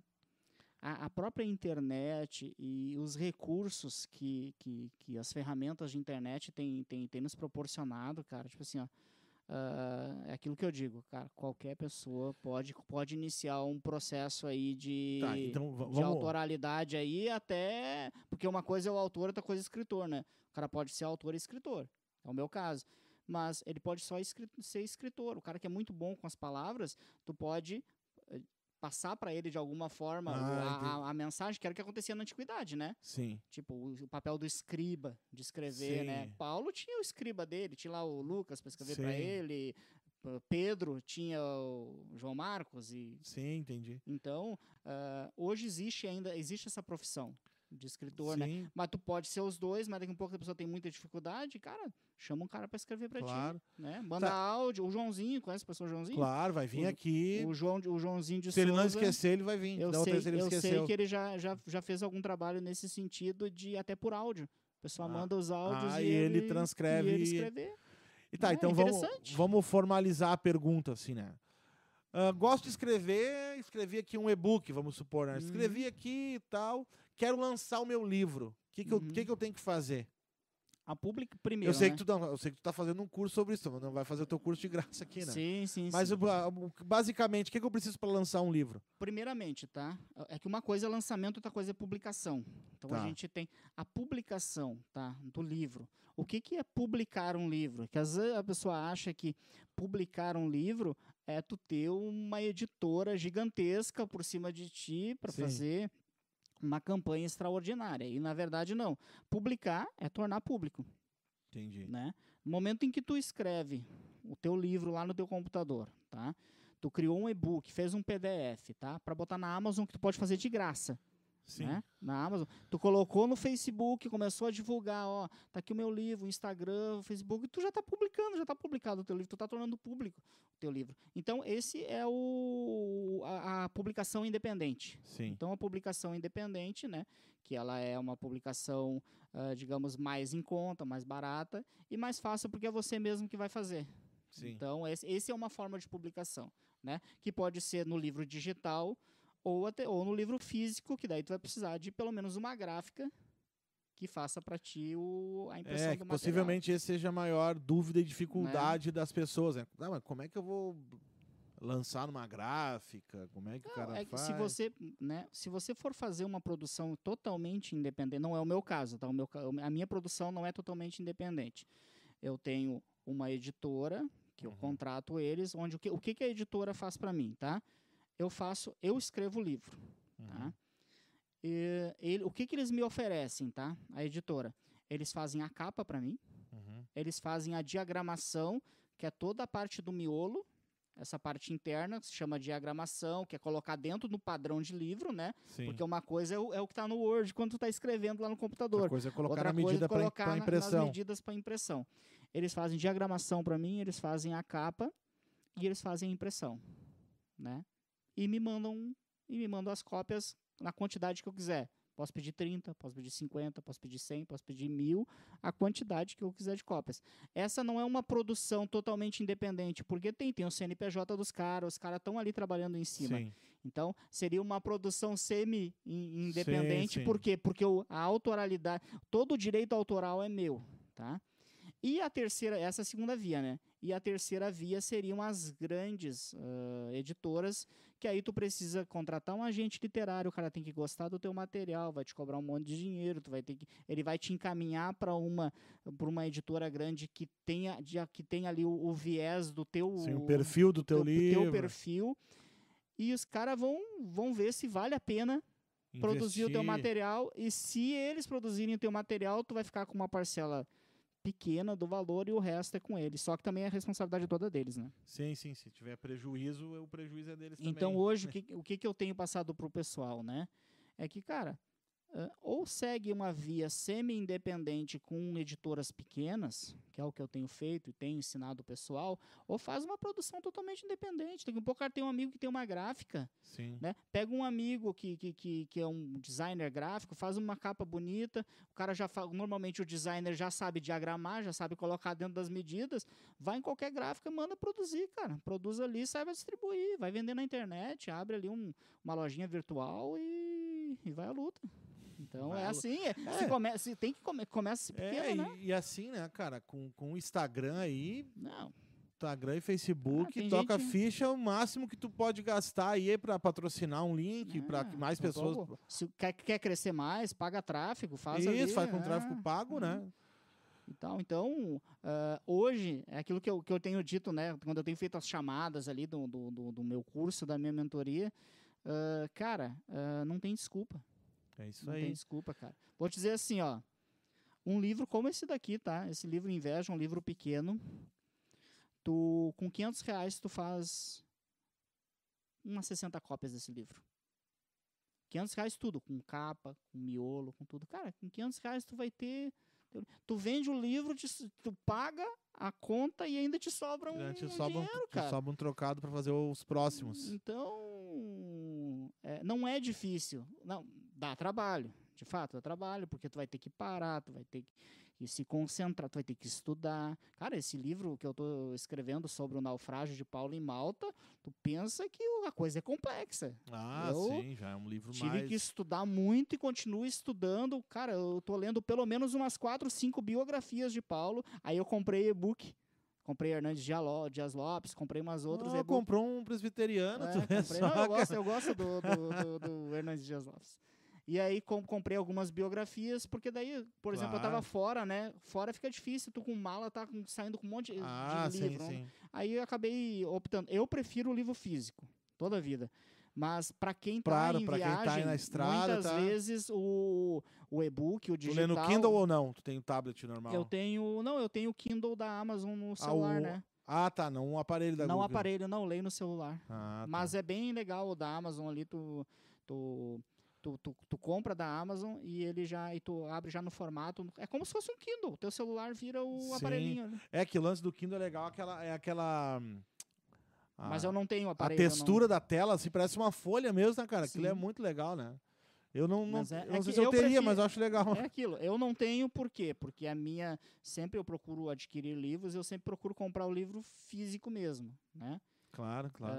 A própria internet e os recursos que as ferramentas de internet têm nos proporcionado, cara, tipo assim, ó, é aquilo que eu digo, cara, qualquer pessoa pode iniciar um processo aí de autoralidade aí até... Porque uma coisa é o autor, outra coisa é o escritor, né? O cara pode ser autor e escritor, é o meu caso. mas ele pode só ser escritor. O cara que é muito bom com as palavras, tu pode passar para ele de alguma forma a mensagem, que era o que acontecia na antiguidade, né? Sim. Tipo, o papel do escriba, de escrever, sim, né? Paulo tinha o escriba dele, tinha lá o Lucas para escrever para ele, Pedro tinha o João Marcos e... Sim, entendi. Então, hoje existe essa profissão de escritor, sim, né? Mas tu pode ser os dois, mas daqui a um pouco a pessoa tem muita dificuldade, cara, chama um cara pra escrever pra claro, ti, né? Manda áudio, o Joãozinho, conhece a pessoa Joãozinho? Claro, vai vir aqui. O Joãozinho de Souza. Se ele não esquecer, ele vai vir. Eu sei que ele já fez algum trabalho nesse sentido, de até por áudio. O pessoal manda os áudios e ele transcreve. E ele escrever. E tá, então vamos formalizar a pergunta, assim, né? Gosto de escrever, escrevi aqui um e-book, vamos supor, né? Escrevi aqui e tal, quero lançar o meu livro. O que eu tenho que fazer? A pública primeiro, eu sei que tu tá fazendo um curso sobre isso, mas não vai fazer o teu curso de graça aqui, né? Sim, sim, mas sim. Mas, basicamente, o que eu preciso para lançar um livro? Primeiramente, tá? É que uma coisa é lançamento, outra coisa é publicação. Então, a gente tem a publicação, tá? Do livro. O que é publicar um livro? Que às vezes a pessoa acha que publicar um livro é tu ter uma editora gigantesca por cima de ti para fazer... uma campanha extraordinária. E, na verdade, não. Publicar é tornar público. Entendi. Né? No momento em que tu escreve o teu livro lá no teu computador, tá? Tu criou um e-book, fez um PDF, tá? Para botar na Amazon, que tu pode fazer de graça. Sim. Né? Na Amazon. Tu colocou no Facebook, começou a divulgar, ó, tá aqui o meu livro, o Instagram, o Facebook, tu já tá publicando, já tá publicado o teu livro, tu tá tornando público o teu livro. Então, esse é a publicação independente. Sim. Então, a publicação independente, né, que ela é uma publicação, digamos, mais em conta, mais barata e mais fácil, porque é você mesmo que vai fazer. Sim. Então, esse é uma forma de publicação, né, que pode ser no livro digital, ou no livro físico, que daí tu vai precisar de pelo menos uma gráfica que faça para ti a impressão do material. Possivelmente essa seja a maior dúvida e dificuldade, né, das pessoas, né? Ah, mas como é que eu vou lançar numa gráfica? Como é que o cara faz? Se você for fazer uma produção totalmente independente, não é o meu caso, tá? A minha produção não é totalmente independente. Eu tenho uma editora, que eu contrato eles, onde o que a editora faz para mim, tá? Eu escrevo o livro, tá? E o que eles me oferecem, tá? A editora. Eles fazem a capa para mim, eles fazem a diagramação, que é toda a parte do miolo, essa parte interna, que se chama diagramação, que é colocar dentro do padrão de livro, né? Sim. Porque uma coisa é o que está no Word quando tu está escrevendo lá no computador. Outra coisa é colocar na medida para impressão. Nas medidas para impressão. Eles fazem diagramação para mim, eles fazem a capa e eles fazem a impressão, né? E me mandam as cópias na quantidade que eu quiser. Posso pedir 30, posso pedir 50, posso pedir 100, posso pedir 1000, a quantidade que eu quiser de cópias. Essa não é uma produção totalmente independente, porque tem o CNPJ dos caras, os caras estão ali trabalhando em cima. Sim. Então, seria uma produção semi-independente, sim, sim. Por quê? Porque a autoralidade, todo o direito autoral é meu, tá? E a terceira, essa é a segunda via, né? E a terceira via seriam as grandes editoras, que aí tu precisa contratar um agente literário, o cara tem que gostar do teu material, vai te cobrar um monte de dinheiro, ele vai te encaminhar para uma editora grande que tenha ali o viés do teu... Sim, o perfil do teu livro. Teu perfil, e os caras vão ver se vale a pena produzir o teu material, e se eles produzirem o teu material, tu vai ficar com uma parcela... pequena do valor e o resto é com eles. Só que também é a responsabilidade toda deles, né? Sim, sim. Se tiver prejuízo, o prejuízo é deles também. Então, hoje, o que eu tenho passado pro pessoal, né? É que, cara, ou segue uma via semi-independente com editoras pequenas, que é o que eu tenho feito e tenho ensinado o pessoal, ou faz uma produção totalmente independente. Daqui a pouco, cara, tem um amigo que tem uma gráfica, sim, né? Pega um amigo que é um designer gráfico, faz uma capa bonita, o cara normalmente o designer já sabe diagramar, já sabe colocar dentro das medidas, vai em qualquer gráfica, manda produzir, cara. Produz ali, sai pra distribuir, vai vender na internet, abre ali uma lojinha virtual e vai à luta. Então, é assim, começa pequeno, né? E assim, né, cara, com o Instagram aí... Não. Instagram e Facebook, toca gente... ficha, o máximo que tu pode gastar aí para patrocinar um link, para que mais pessoas... Pouco. Se quer crescer mais, paga tráfego, faz isso, ali, faz com tráfego pago, né? e tal. Então, hoje, é aquilo que eu tenho dito, né? Quando eu tenho feito as chamadas ali do meu curso, da minha mentoria, cara, não tem desculpa. É isso aí. Não tem desculpa, cara. Vou te dizer assim, ó. Um livro como esse daqui, tá? Esse livro Inveja, um livro pequeno. Tu, com R$500, tu faz umas 60 cópias desse livro. R$500 tudo, com capa, com miolo, com tudo. Cara, com R$500 tu vai ter... Tu vende o livro, tu paga a conta e ainda te sobra dinheiro, cara. Te sobra um trocado para fazer os próximos. Então, não é difícil. Não, dá trabalho. De fato, dá trabalho, porque tu vai ter que parar, tu vai ter que se concentrar, tu vai ter que estudar. Cara, esse livro que eu tô escrevendo sobre o naufrágio de Paulo em Malta, tu pensa que a coisa é complexa. Ah, sim, já é um livro mais... Tive que estudar muito e continuo estudando. Cara, eu tô lendo pelo menos umas 4 ou 5 biografias de Paulo. Aí eu comprei e-book. Comprei Hernandes Dias Lopes, comprei umas outras. Ah, comprou um presbiteriano, tu vê só. Não, eu gosto do Hernandes Dias Lopes. E aí comprei algumas biografias, porque daí, por exemplo, eu tava fora, né? Fora fica difícil, tu com mala, tá saindo com um monte de livro. Sim, sim. Aí eu acabei optando. Eu prefiro o livro físico, toda a vida. Mas para quem tá em viagem, quem tá aí na estrada, muitas vezes o e-book, o digital... Tu lê no Kindle ou não? Tu tem o tablet normal? Eu tenho... Não, eu tenho o Kindle da Amazon no celular, né? Ah, tá, não um aparelho da Google. Não aparelho, não, leio no celular. Ah, tá. Mas é bem legal o da Amazon ali, tu compra da Amazon e ele já e tu abre já no formato. É como se fosse um Kindle. Teu celular vira o aparelhinho. Né? É que o lance do Kindle é legal, aquela. Mas eu não tenho aparelho. A textura da tela, assim, parece uma folha mesmo, né, cara? Sim. Aquilo é muito legal, né? Eu não sei se eu teria, prefiro, mas eu acho legal. É aquilo. Eu não tenho por quê? Porque a minha... Sempre eu procuro adquirir livros, eu sempre procuro comprar o livro físico mesmo, né? Claro, claro.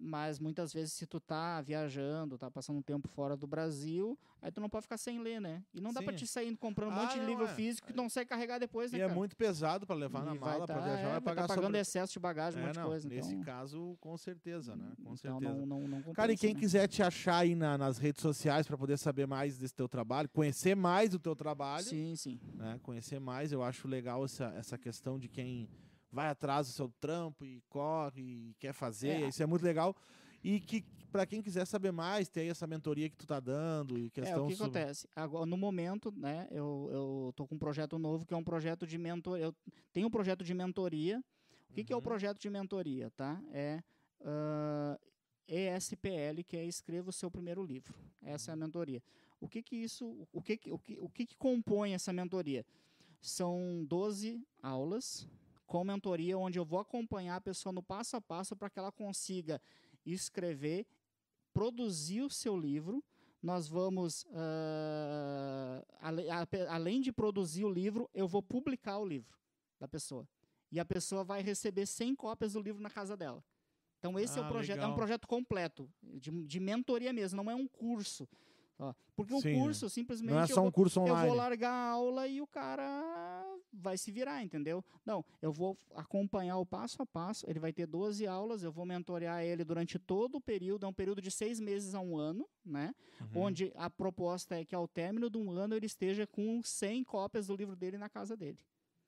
Mas muitas vezes se tu tá viajando, tá passando um tempo fora do Brasil, aí tu não pode ficar sem ler, né? E não dá pra te sair comprando um monte de livro físico que tu não sai carregar depois, né, cara? É muito pesado pra levar na mala, pra viajar, vai pagar pagando excesso de bagagem, um monte de coisa. Nesse caso, com certeza, né? Com certeza. Não compensa, cara, e quem quiser te achar aí nas redes sociais pra poder saber mais desse teu trabalho, conhecer mais do teu trabalho. Sim, sim. Né? Conhecer mais, eu acho legal essa questão de quem... vai atrás do seu trampo e corre e quer fazer, isso é muito legal. E que para quem quiser saber mais, tem aí essa mentoria que tu tá dando e questão... o que acontece? Agora, no momento, né, eu tô com um projeto novo que é um projeto de mentoria. Eu tenho um projeto de mentoria. O que é o projeto de mentoria, tá? É ESPL, que é Escreva o Seu Primeiro Livro. Essa é a mentoria. O que que isso... O que que compõe essa mentoria? São 12 aulas... com mentoria, onde eu vou acompanhar a pessoa no passo a passo para que ela consiga escrever, produzir o seu livro. Nós vamos, além de produzir o livro, eu vou publicar o livro da pessoa. E a pessoa vai receber 100 cópias do livro na casa dela. Então, esse é o projeto. Legal. É um projeto completo, de mentoria mesmo, não é um curso. Porque um curso, simplesmente, não é só um curso online. Eu vou largar a aula e o cara vai se virar, entendeu? Não, eu vou acompanhar o passo a passo, ele vai ter 12 aulas, eu vou mentorear ele durante todo o período, é um período de 6 meses a 1 ano, né? Onde a proposta é que ao término de 1 ano ele esteja com 100 cópias do livro dele na casa dele.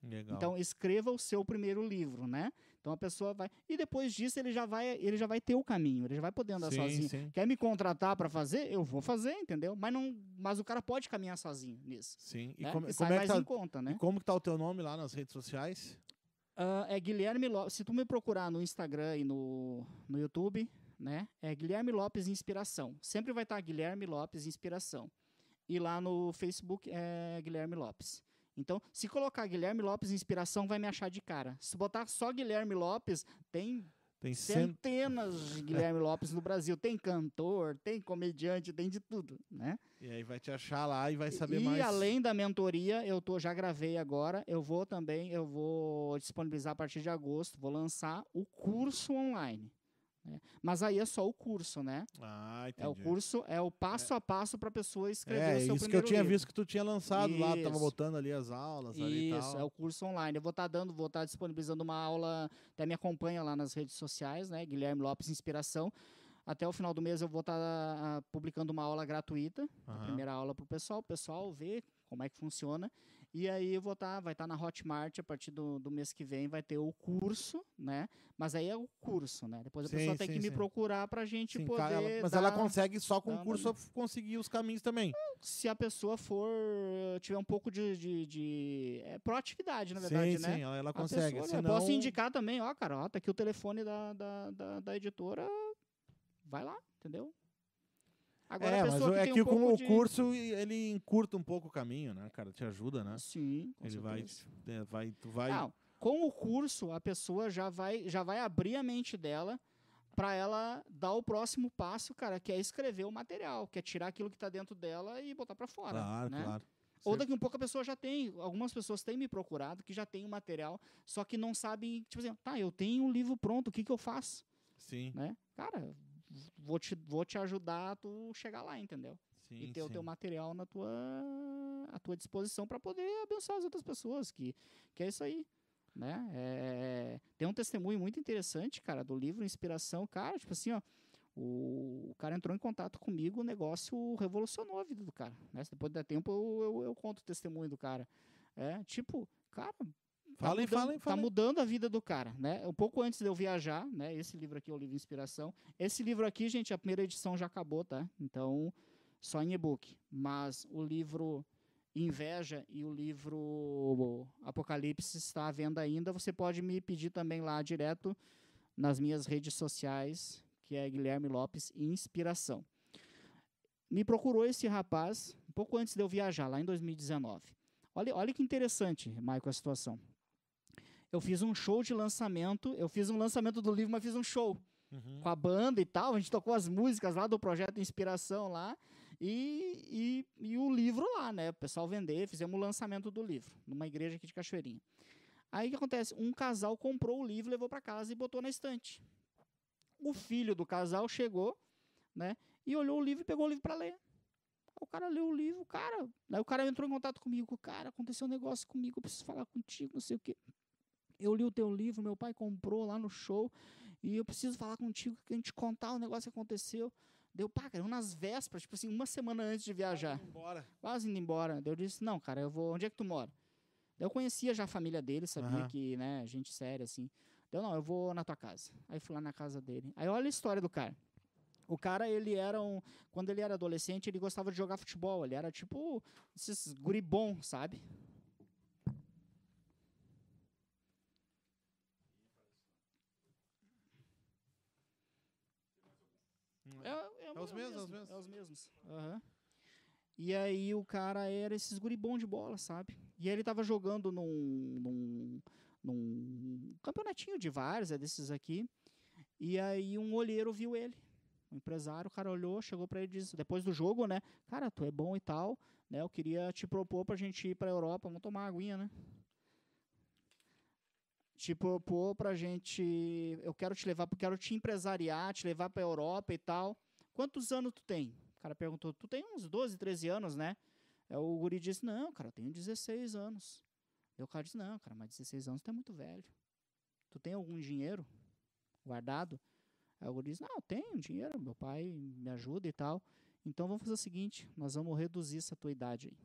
Legal. Então, escreva o seu primeiro livro, né? Então, a pessoa vai... E depois disso, ele já vai ter o caminho. Ele já vai poder andar sozinho. Sim. Quer me contratar para fazer? Eu vou fazer, entendeu? Mas o cara pode caminhar sozinho nisso. Sim. E, né? Como é mais que tá, em conta, né? E como que tá o teu nome lá nas redes sociais? É Guilherme Lopes. Se tu me procurar no Instagram e no YouTube, né? É Guilherme Lopes Inspiração. Sempre vai estar Guilherme Lopes Inspiração. E lá no Facebook é Guilherme Lopes. Então, se colocar Guilherme Lopes Inspiração, vai me achar de cara. Se botar só Guilherme Lopes, tem centenas de Guilherme Lopes no Brasil. Tem cantor, tem comediante, tem de tudo, né? E aí vai te achar lá e vai saber mais. E além da mentoria, já gravei agora, eu vou disponibilizar a partir de agosto, vou lançar o curso online. Mas aí é só o curso, né? Ah, entendi. É o curso, é o passo a passo para a pessoa escrever o seu primeiro livro. É, isso que eu tinha visto que tu tinha lançado lá, tava botando ali as aulas ali e tal. Isso, é o curso online. Eu vou estar disponibilizando uma aula, até me acompanha lá nas redes sociais, né? Guilherme Lopes Inspiração. Até o final do mês eu vou estar publicando uma aula gratuita, a primeira aula para o pessoal ver como é que funciona. E aí eu vou vai estar na Hotmart a partir do mês que vem, vai ter o curso, né? Mas aí é o curso, né? Depois a pessoa tem que me procurar pra gente poder... Mas ela consegue só com o curso conseguir os caminhos também. Se a pessoa tiver um pouco de proatividade, na verdade, né? Sim, ela consegue. Pessoa, senão... Eu posso indicar também, ó, cara, ó, tá aqui o telefone da editora, vai lá, entendeu? Agora a pessoa mas que com o curso ele encurta um pouco o caminho, né, cara? Te ajuda, né? Sim, com certeza. Não, com o curso, a pessoa já vai abrir a mente dela para ela dar o próximo passo, cara, que é escrever o material, que é tirar aquilo que tá dentro dela e botar para fora. Claro, né? Claro. Ou daqui a um pouco a pessoa já tem, algumas pessoas têm me procurado que já tem o material, só que não sabem, tipo assim, tá, eu tenho um livro pronto, o que que eu faço? Sim. Né? Cara, vou te ajudar a tu chegar lá, entendeu? Sim, e ter o teu material à tua disposição para poder abençoar as outras pessoas, que é isso aí, né? Tem um testemunho muito interessante, cara, do livro Inspiração, cara, tipo assim, ó, o cara entrou em contato comigo, o negócio revolucionou a vida do cara, né? Se depois der tempo, eu conto o testemunho do cara. Cara, tá mudando a vida do cara, né? Um pouco antes de eu viajar, né? Esse livro aqui é o livro Inspiração. Esse livro aqui, gente, a primeira edição já acabou, tá? Então, só em e-book. Mas o livro Inveja e o livro Apocalipse está à venda ainda. Você pode me pedir também lá direto nas minhas redes sociais, que é Guilherme Lopes Inspiração. Me procurou esse rapaz um pouco antes de eu viajar, lá em 2019. Olha que interessante, Maicon, a situação. Eu fiz um show de lançamento, eu fiz um lançamento do livro, mas fiz um show com a banda e tal, a gente tocou as músicas lá do projeto Inspiração lá e o livro lá, né? O pessoal vendeu, fizemos o lançamento do livro, numa igreja aqui de Cachoeirinha. Aí o que acontece? Um casal comprou o livro, levou para casa e botou na estante. O filho do casal chegou, né, e olhou o livro e pegou o livro para ler. O cara leu o livro, cara. Aí o cara entrou em contato comigo. Cara, aconteceu um negócio comigo, eu preciso falar contigo, não sei o quê. Eu li o teu livro, meu pai comprou lá no show, e eu preciso falar contigo, que a gente contar o negócio que aconteceu. Deu, pá, cara, nas vésperas, tipo assim, uma semana antes de viajar. Quase indo embora. Daí eu disse, não, cara, eu vou... Onde é que tu mora? Daí eu conhecia já a família dele, sabia que, né, gente séria, assim. Daí eu, não, eu vou na tua casa. Aí fui lá na casa dele. Aí olha a história do cara. O cara, ele era quando ele era adolescente, ele gostava de jogar futebol. Ele era tipo esses guri bom, sabe? É os mesmos. Uhum. E aí o cara era esses guri bom de bola, sabe? E aí ele tava jogando num campeonatinho de várzea, desses aqui. E aí um olheiro viu ele. O empresário, o cara olhou, chegou para ele e disse, depois do jogo, né? Cara, tu é bom e tal, né? Eu queria te propor pra gente ir pra Europa, vamos tomar uma aguinha, né? Te propor pra gente... Eu quero te levar, quero te empresariar, te levar pra Europa e tal. Quantos anos tu tem? O cara perguntou, tu tem uns 12, 13 anos, né? Aí o guri disse, não, cara, eu tenho 16 anos. E o cara disse, não, cara, mas 16 anos tu é muito velho. Tu tem algum dinheiro guardado? Aí o guri diz, não, eu tenho dinheiro, meu pai me ajuda e tal. Então, vamos fazer o seguinte, nós vamos reduzir essa tua idade aí.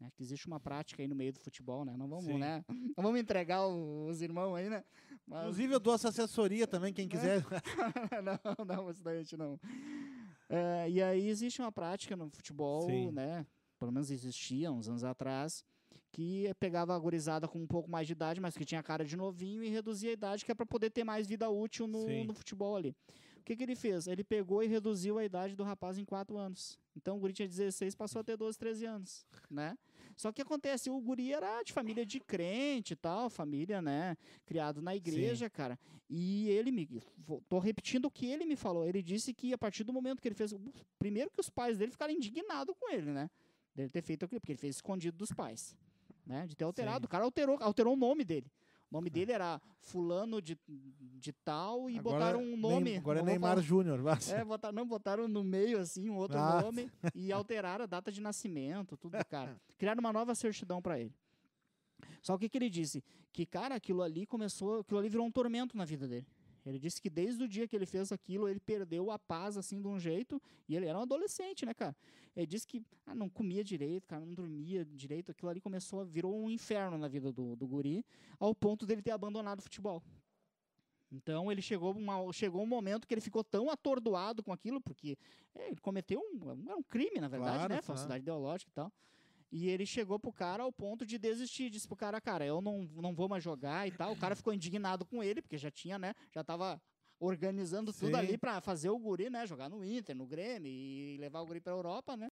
Né? Que existe uma prática aí no meio do futebol, né? Não vamos entregar os irmãos aí, né? Mas... Inclusive, eu dou essa assessoria também, quem quiser. Não, isso daí a gente não. E aí, existe uma prática no futebol, né? Pelo menos existia uns anos atrás, que pegava a gurizada com um pouco mais de idade, mas que tinha cara de novinho, e reduzia a idade, que é para poder ter mais vida útil no futebol ali. O que ele fez? Ele pegou e reduziu a idade do rapaz em 4 anos. Então, o guri tinha 16, passou a ter 12, 13 anos, né? Só que acontece, o guri era de família de crente e tal, família, né, criado na igreja, cara. E ele tô repetindo o que ele me falou. Ele disse que a partir do momento que ele fez... Primeiro que os pais dele ficaram indignados com ele, né? Dele ter feito aquilo, porque ele fez escondido dos pais. Né, de ter alterado, o cara alterou o nome dele. O nome dele era fulano de tal e agora botaram um nome. Agora é Neymar Júnior. Botaram no meio assim um outro nome e alteraram a data de nascimento, tudo do cara. Criaram uma nova certidão para ele. Só que ele disse que, cara, aquilo ali virou um tormento na vida dele. Ele disse que desde o dia que ele fez aquilo, ele perdeu a paz, assim, de um jeito. E ele era um adolescente, né, cara? Ele disse que não comia direito, cara, não dormia direito. Aquilo ali começou, virou um inferno na vida do guri, ao ponto dele ter abandonado o futebol. Então, ele chegou um momento que ele ficou tão atordoado com aquilo, porque ele cometeu um crime, na verdade, claro, né? Claro. Falsidade ideológica e tal. E ele chegou pro cara ao ponto de desistir. Disse pro cara, cara, eu não vou mais jogar e tal. O cara ficou indignado com ele, porque já tinha, né? Já tava organizando tudo ali pra fazer o guri, né? Jogar no Inter, no Grêmio e levar o guri pra Europa, né?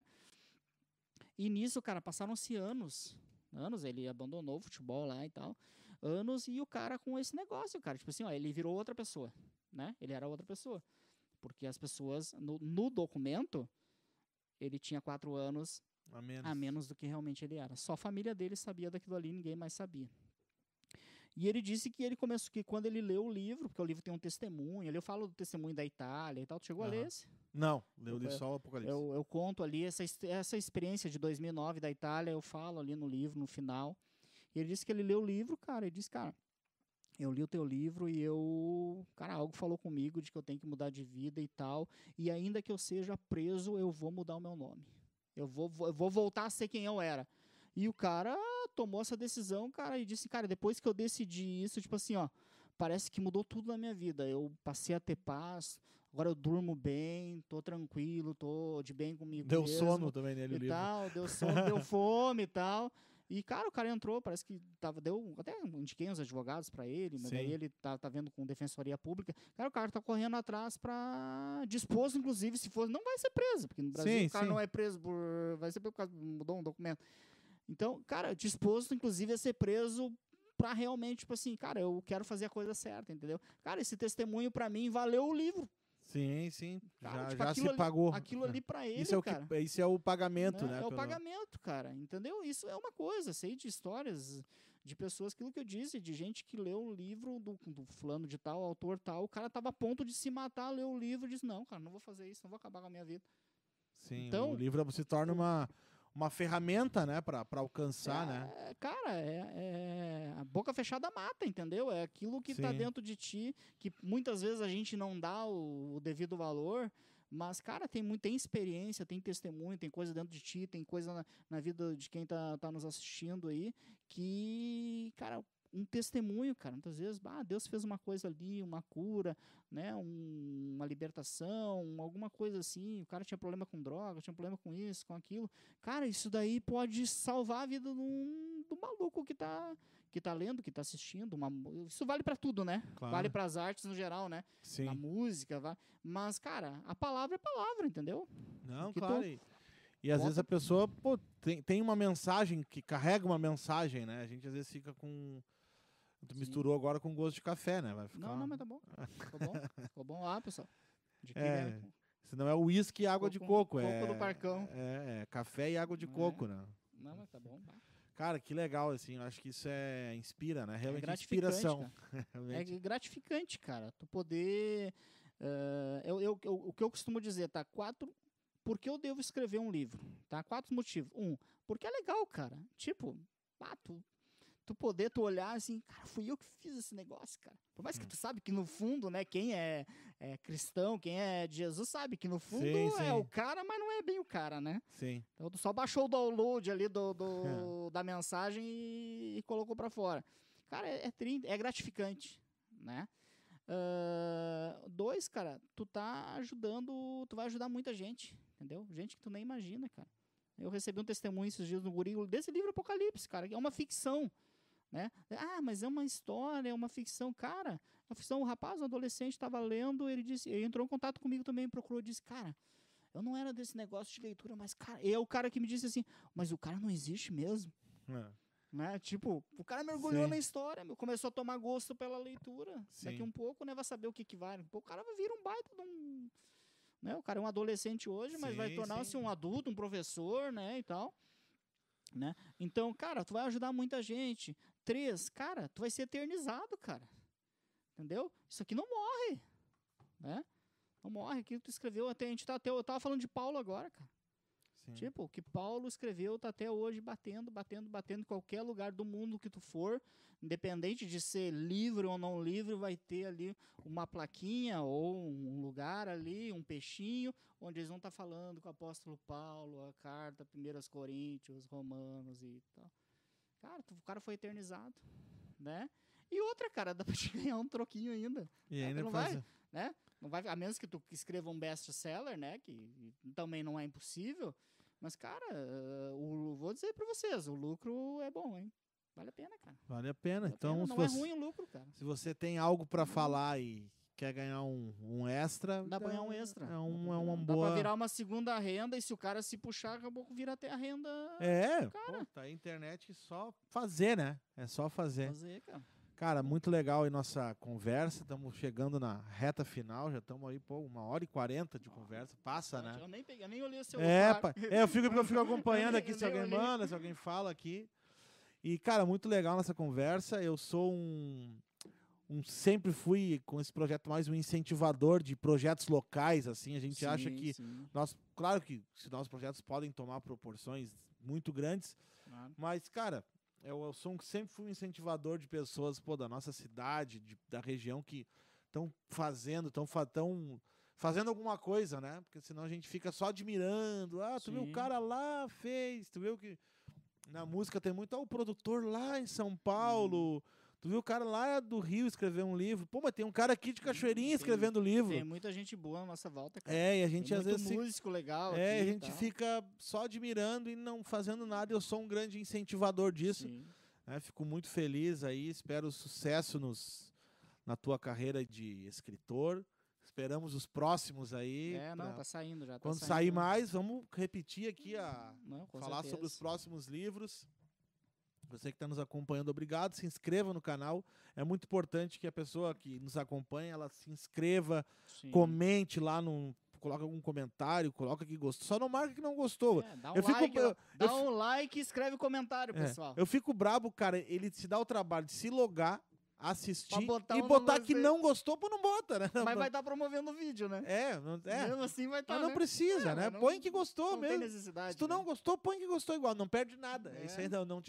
E nisso, cara, passaram-se anos. Anos, ele abandonou o futebol lá e tal. Anos, e o cara com esse negócio, cara. Tipo assim, ó, ele virou outra pessoa, né? Ele era outra pessoa. Porque as pessoas, no documento, ele tinha 4 anos... A menos do que realmente ele era. Só a família dele sabia daquilo ali, ninguém mais sabia. E ele disse que ele começou, que quando ele leu o livro, porque o livro tem um testemunho, ali eu falo do testemunho da Itália e tal, tu chegou a ler esse? Não, li só o Apocalipse. Eu conto ali essa experiência de 2009 da Itália, eu falo ali no livro, no final. E ele disse que ele leu o livro, cara, ele disse, cara, eu li o teu livro e cara, algo falou comigo de que eu tenho que mudar de vida e tal, e ainda que eu seja preso, eu vou mudar o meu nome. Eu vou voltar a ser quem eu era. E o cara tomou essa decisão, cara, e disse, cara, depois que eu decidi isso, tipo assim, ó, parece que mudou tudo na minha vida. Eu passei a ter paz, agora eu durmo bem, tô tranquilo, tô de bem comigo mesmo. Deu sono também nele o livro. Deu sono, deu fome e tal. E, cara, o cara entrou, parece que até indiquei uns advogados para ele, mas aí ele tá vendo com defensoria pública. Cara, o cara tá correndo atrás para disposto, inclusive, se for, não vai ser preso, porque no Brasil o cara não é preso vai ser por causa mudou um documento. Então, cara, disposto, inclusive, a ser preso para realmente, tipo assim, cara, eu quero fazer a coisa certa, entendeu? Cara, esse testemunho para mim valeu o livro. Sim. Cara, já se pagou. Aquilo ali pra ele, cara. Isso é o pagamento, né? É o pagamento, cara. Entendeu? Isso é uma coisa. Sei de histórias de pessoas, aquilo que eu disse, de gente que leu o livro do fulano de tal, autor tal, o cara tava a ponto de se matar, leu o livro e disse, não, cara, não vou fazer isso, não vou acabar com a minha vida. Sim, então, o livro se torna uma ferramenta, né, para alcançar, né? Cara, a boca fechada mata, entendeu? É aquilo que tá dentro de ti, que muitas vezes a gente não dá o devido valor, mas, cara, tem experiência, tem testemunho, tem coisa dentro de ti, tem coisa na vida de quem tá nos assistindo aí, que, cara, um testemunho, cara, muitas vezes, Deus fez uma coisa ali, uma cura, né, uma libertação, alguma coisa assim, o cara tinha problema com droga, tinha problema com isso, com aquilo, cara, isso daí pode salvar a vida do maluco que tá lendo, que tá assistindo, isso vale para tudo, né, claro. Vale para as artes no geral, né, a música, mas, cara, a palavra é palavra, entendeu? Não, que claro, e às vezes a pessoa, tem uma mensagem, que carrega uma mensagem, né, a gente às vezes fica com... Tu misturou agora com gosto de café, né? Vai ficar... Não, mas tá bom. Ficou bom. Ficou bom lá, pessoal. Senão é uísque e água de coco. Coco do Parcão. É café e água de coco, né? Não, mas tá bom. Cara, que legal, assim. Eu acho que isso inspira, né? Realmente inspiração. É gratificante, cara. Tu poder... o que eu costumo dizer, tá? 4... Por que eu devo escrever um livro? Tá? 4 motivos. 1, porque é legal, cara. Tipo, tu poder olhar assim, cara, fui eu que fiz esse negócio, cara. Por mais que tu sabe que no fundo, né, quem é cristão, quem é de Jesus, sabe que no fundo o cara, mas não é bem o cara, né? Sim. Então tu só baixou o download ali da mensagem e colocou pra fora. Cara, é gratificante, né? 2, cara, tu vai ajudar muita gente, entendeu? Gente que tu nem imagina, cara. Eu recebi um testemunho esses dias no guri desse livro Apocalipse, cara, que é uma ficção. Né? Mas é uma história, é uma ficção, cara. A ficção, o rapaz, um adolescente, estava lendo, ele entrou em contato comigo também, me procurou e disse, cara, eu não era desse negócio de leitura, mas, cara, é o cara que me disse assim, mas o cara não existe mesmo. É. Né? Tipo, o cara mergulhou na história, começou a tomar gosto pela leitura. Daqui um pouco, né, vai saber o que vai. O cara vai vir um baita de um... Né? O cara é um adolescente hoje, mas vai tornar-se um adulto, um professor, né, e tal. Né? Então, cara, tu vai ajudar muita gente. 3, cara, tu vai ser eternizado, cara. Entendeu? Isso aqui não morre, né? Não morre. Aquilo que tu escreveu, eu tava falando de Paulo agora, cara. Sim. Tipo, o que Paulo escreveu tá até hoje batendo em qualquer lugar do mundo que tu for, independente de ser livre ou não livre, vai ter ali uma plaquinha ou um lugar ali, um peixinho, onde eles vão estar falando com o apóstolo Paulo, a carta, 1 Coríntios, Romanos e tal. Cara, o cara foi eternizado, né? E outra, cara, dá pra te ganhar um troquinho ainda. E ainda não vai, né? Não vai, a menos que tu escreva um best-seller, né? Que também não é impossível. Mas, cara, vou dizer pra vocês, o lucro é bom, hein? Vale a pena, cara. Vale a pena. Vale então, a pena. Não é ruim o lucro, cara. Se você tem algo pra falar e quer ganhar um extra... Dá pra ganhar um extra. É uma boa... Dá pra virar uma segunda renda e se o cara se puxar, acabou que vira até a renda do cara. Pô, tá a internet só fazer, né? É só fazer. Fazer, cara. Cara, muito legal aí nossa conversa. Estamos chegando na reta final. Já estamos aí, pô, 1h40 de conversa. Passa, né? Eu nem olhei o seu lugar. Eu fico acompanhando aqui se alguém manda, se alguém fala aqui. E, cara, muito legal nossa conversa. Eu sou sempre fui, com esse projeto, mais um incentivador de projetos locais, assim. A gente acha que... Claro que os nossos projetos podem tomar proporções muito grandes. Claro. Mas, cara... Eu sou sempre fui um incentivador de pessoas, pô, da nossa cidade, da região, que estão fazendo, fazendo alguma coisa, né? Porque senão a gente fica só admirando. Ah, tu viu o cara lá, fez. Tu viu que na música tem muito... Ah, o produtor lá em São Paulo... Tu viu o cara lá do Rio escrever um livro. Pô, mas tem um cara aqui de Cachoeirinha escrevendo livro. Tem muita gente boa na nossa volta, cara. É, e a gente tem às vezes... Tem muito músico legal aqui. É, a gente fica só admirando e não fazendo nada. Eu sou um grande incentivador disso. É, fico muito feliz aí. Espero sucesso na tua carreira de escritor. Esperamos os próximos aí. Tá saindo já. Quando sair mais, vamos repetir aqui falar sobre os próximos livros. Você que está nos acompanhando, obrigado. Se inscreva no canal. É muito importante que a pessoa que nos acompanha, ela se inscreva, comente lá, coloca algum comentário, coloca que gostou. Só não marca que não gostou. Dá um like e escreve comentário, pessoal. Eu fico brabo, cara. Ele se dá o trabalho de se logar, assistir e botar que não gostou, pô, não bota, né? Mas vai estar promovendo o vídeo, né? Mesmo assim vai estar, mas não precisa, né? Põe que gostou mesmo. Não tem necessidade. Se tu não gostou, põe que gostou igual. Não perde nada. Isso aí não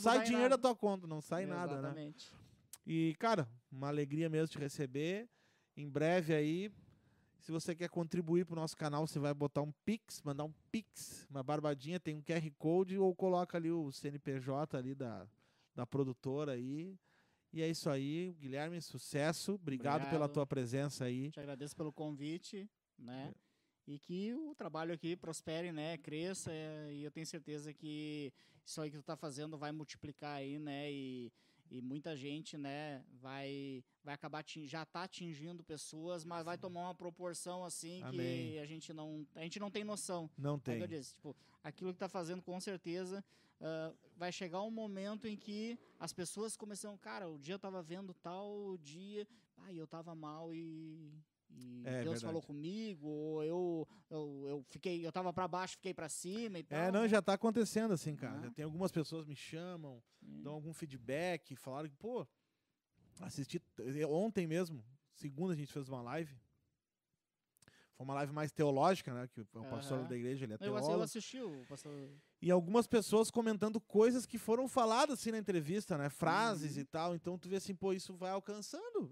sai dinheiro da tua conta, não sai nada, né? Exatamente. E, cara, uma alegria mesmo te receber. Em breve aí, se você quer contribuir pro nosso canal, você vai botar um Pix, mandar um Pix, uma barbadinha, tem um QR Code ou coloca ali o CNPJ ali da produtora aí. E é isso aí, Guilherme, sucesso. Obrigado pela tua presença aí. Te agradeço pelo convite, né? E que o trabalho aqui prospere, né? Cresça, e eu tenho certeza que isso aí que tu tá fazendo vai multiplicar aí, né? E muita gente, né, vai acabar já tá atingindo pessoas, mas vai tomar uma proporção assim que a gente não tem noção. Não tem. Como eu disse, tipo, aquilo que tá fazendo com certeza vai chegar um momento em que as pessoas começam, cara, o dia eu tava vendo tal dia, eu tava mal e Deus falou comigo, ou eu tava pra baixo, fiquei pra cima e tal. Já tá acontecendo assim, cara. Já tem algumas pessoas me chamam, dão algum feedback, falaram que, pô, assisti ontem mesmo, segunda a gente fez uma live. Foi uma live mais teológica, né, que o pastor da igreja, ele é teólogo. Eu assisti o pastor... E algumas pessoas comentando coisas que foram faladas assim na entrevista, né? Frases e tal. Então tu vê assim, pô, isso vai alcançando.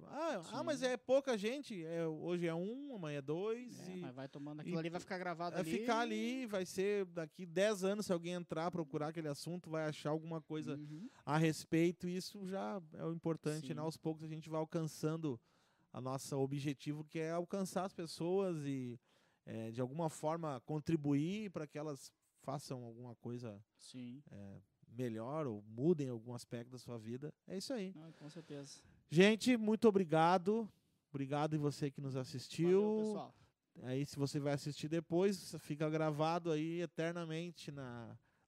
Mas é pouca gente. Hoje é 1, amanhã é 2. Mas vai tomando aquilo ali, vai ficar gravado ali. Vai ficar ali, vai ser daqui 10 anos, se alguém entrar, procurar aquele assunto, vai achar alguma coisa a respeito. E isso já é o importante, né? Aos poucos a gente vai alcançando o nosso objetivo, que é alcançar as pessoas e, de alguma forma, contribuir para que elas... façam alguma coisa melhor ou mudem algum aspecto da sua vida. É isso aí. Não, com certeza. Gente, muito obrigado. Obrigado e você que nos assistiu. Valeu, pessoal. Aí, se você vai assistir depois, fica gravado aí eternamente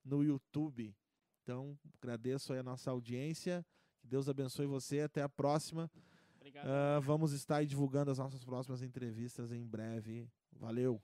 no YouTube. Então, agradeço aí a nossa audiência. Que Deus abençoe você. Até a próxima. Obrigado. Vamos estar aí divulgando as nossas próximas entrevistas em breve. Valeu.